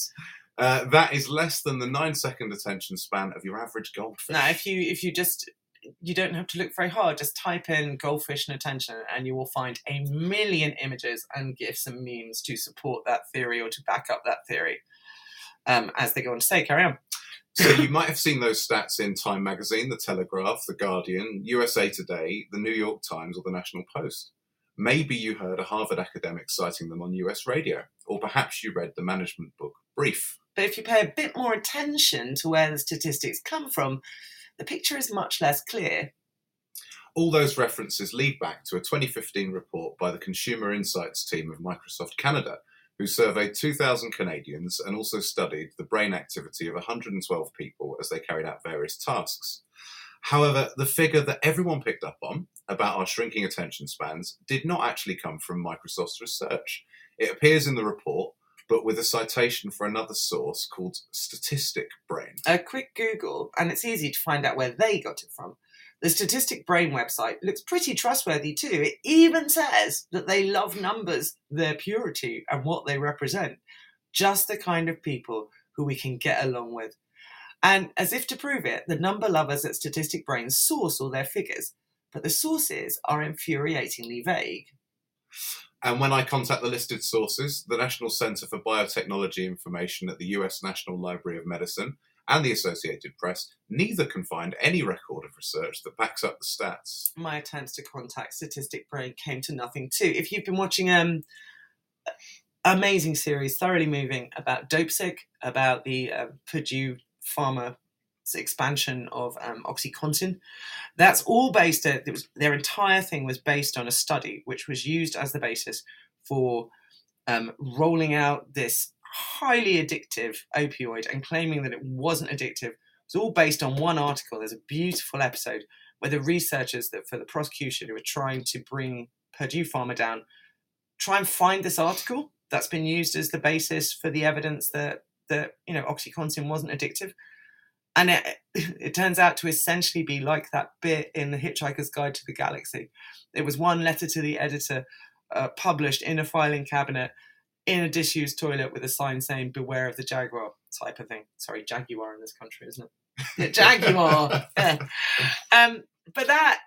That is less than the 9-second attention span of your average goldfish. Now, if you just you don't have to look very hard. Just type in goldfish and attention and you will find a million images and GIFs and memes to support that theory or to back up that theory. As they go on to say, carry on. So you might have seen those stats in Time Magazine, The Telegraph, The Guardian, USA Today, The New York Times or The National Post. Maybe you heard a Harvard academic citing them on US radio, or perhaps you read the management book Brief. But if you pay a bit more attention to where the statistics come from, the picture is much less clear. All those references lead back to a 2015 report by the Consumer Insights team of Microsoft Canada, who surveyed 2,000 Canadians and also studied the brain activity of 112 people as they carried out various tasks. However, the figure that everyone picked up on about our shrinking attention spans did not actually come from Microsoft's research. It appears in the report, but with a citation for another source called Statistic Brain. A quick Google, and it's easy to find out where they got it from. The Statistic Brain website looks pretty trustworthy too. It even says that they love numbers, their purity, and what they represent. Just the kind of people who we can get along with. And as if to prove it, the number lovers at Statistic Brain source all their figures, but the sources are infuriatingly vague. And when I contact the listed sources, the National Centre for Biotechnology Information at the US National Library of Medicine and the Associated Press, neither can find any record of research that backs up the stats. My attempts to contact Statistic Brain came to nothing too. If you've been watching amazing series, thoroughly moving, about DopeSick, about the Purdue Pharma expansion of OxyContin, that's all based, their entire thing was based on a study which was used as the basis for rolling out this highly addictive opioid and claiming that it wasn't addictive. It's all based on one article. There's a beautiful episode where the researchers that for the prosecution who are trying to bring Purdue Pharma down try and find this article that's been used as the basis for the evidence that you know OxyContin wasn't addictive. And it turns out to essentially be like that bit in The Hitchhiker's Guide to the Galaxy. It was one letter to the editor published in a filing cabinet in a disused toilet with a sign saying beware of the jaguar type of thing. Sorry, jaguar in this country, isn't it? Jaguar! Yeah.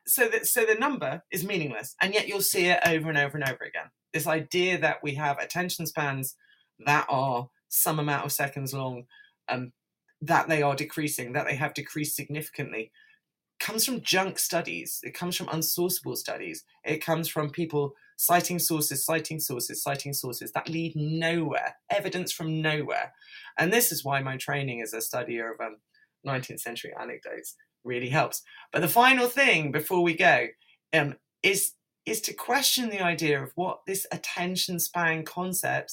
So the number is meaningless, and yet you'll see it over and over and over again. This idea that we have attention spans that are some amount of seconds long, that they are decreasing, that they have decreased significantly, comes from junk studies. It comes from unsourceable studies. It comes from people citing sources that lead nowhere, evidence from nowhere. And this is why my training as a studier of 19th century anecdotes really helps. But the final thing before we go is to question the idea of what this attention span concept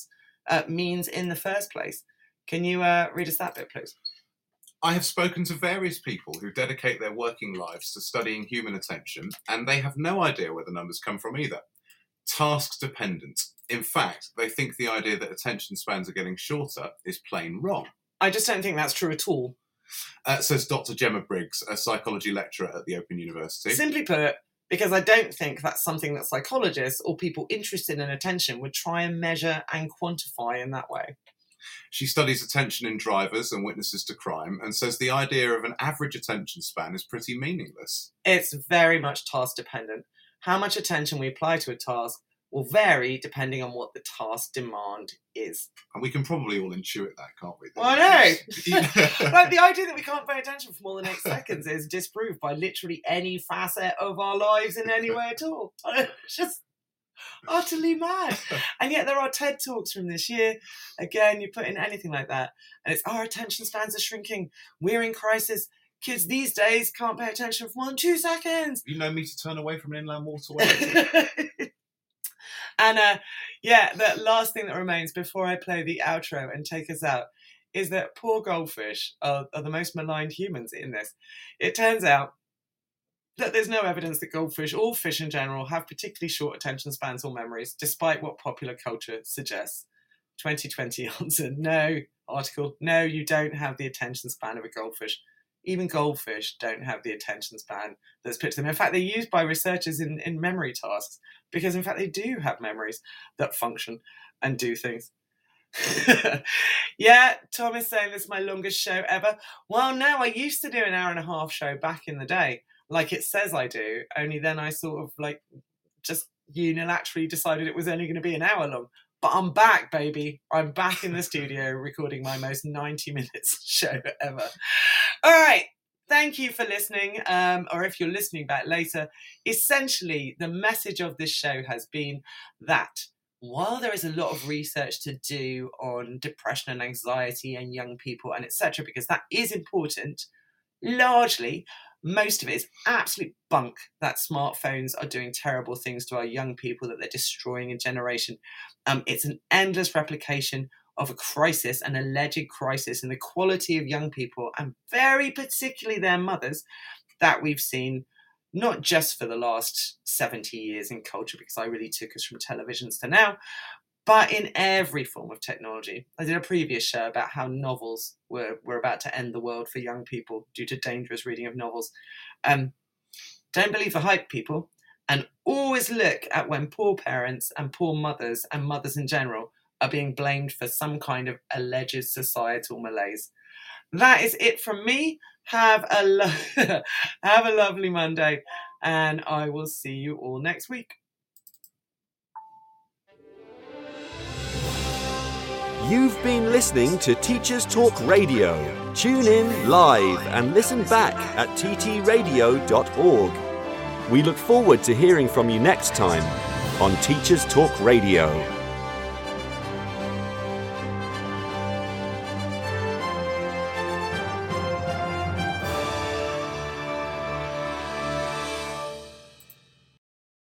means in the first place. Can you read us that bit, please? I have spoken to various people who dedicate their working lives to studying human attention, and they have no idea where the numbers come from either. Task dependent. In fact, they think the idea that attention spans are getting shorter is plain wrong. I just don't think that's true at all. Says Dr. Gemma Briggs, a psychology lecturer at the Open University. Simply put, because I don't think that's something that psychologists or people interested in attention would try and measure and quantify in that way. She studies attention in drivers and witnesses to crime and says the idea of an average attention span is pretty meaningless. It's very much task dependent. How much attention we apply to a task will vary depending on what the task demand is. And we can probably all intuit that, can't we? Well, I know. Like the idea that we can't pay attention for more than 8 seconds is disproved by literally any facet of our lives in any way at all. It's just utterly mad. And yet there are TED Talks from this year. Again, you put in anything like that and it's our attention spans are shrinking, we're in crisis, kids these days can't pay attention for more than 2 seconds, you know me to turn away from an inland waterway. And the last thing that remains before I play the outro and take us out is that poor goldfish are the most maligned humans in this. It turns out that there's no evidence that goldfish or fish in general have particularly short attention spans or memories, despite what popular culture suggests. 2020 answer, no. Article, no, you don't have the attention span of a goldfish. Even goldfish don't have the attention span that's put to them. In fact, they're used by researchers in memory tasks because, in fact, they do have memories that function and do things. Yeah, Tom is saying this is my longest show ever. Well, no, I used to do an hour and a half show back in the day. like it says I do, only then I sort of like just unilaterally decided it was only going to be an hour long. But I'm back, baby. I'm back in the studio recording my most 90 minutes show ever. All right. Thank you for listening, or if you're listening back later. Essentially, the message of this show has been that while there is a lot of research to do on depression and anxiety and young people and etc., because that is important, largely, most of it is absolute bunk that smartphones are doing terrible things to our young people, that they're destroying a generation. It's an endless replication of a crisis, an alleged crisis in the quality of young people, and very particularly their mothers, that we've seen not just for the last 70 years in culture, because I really took us from televisions to now, but in every form of technology. I did a previous show about how novels were about to end the world for young people due to dangerous reading of novels. Don't believe the hype, people, and always look at when poor parents and poor mothers and mothers in general are being blamed for some kind of alleged societal malaise. That is it from me. Have a lovely Monday, and I will see you all next week. You've been listening to Teachers Talk Radio. Tune in live and listen back at ttradio.org. We look forward to hearing from you next time on Teachers Talk Radio.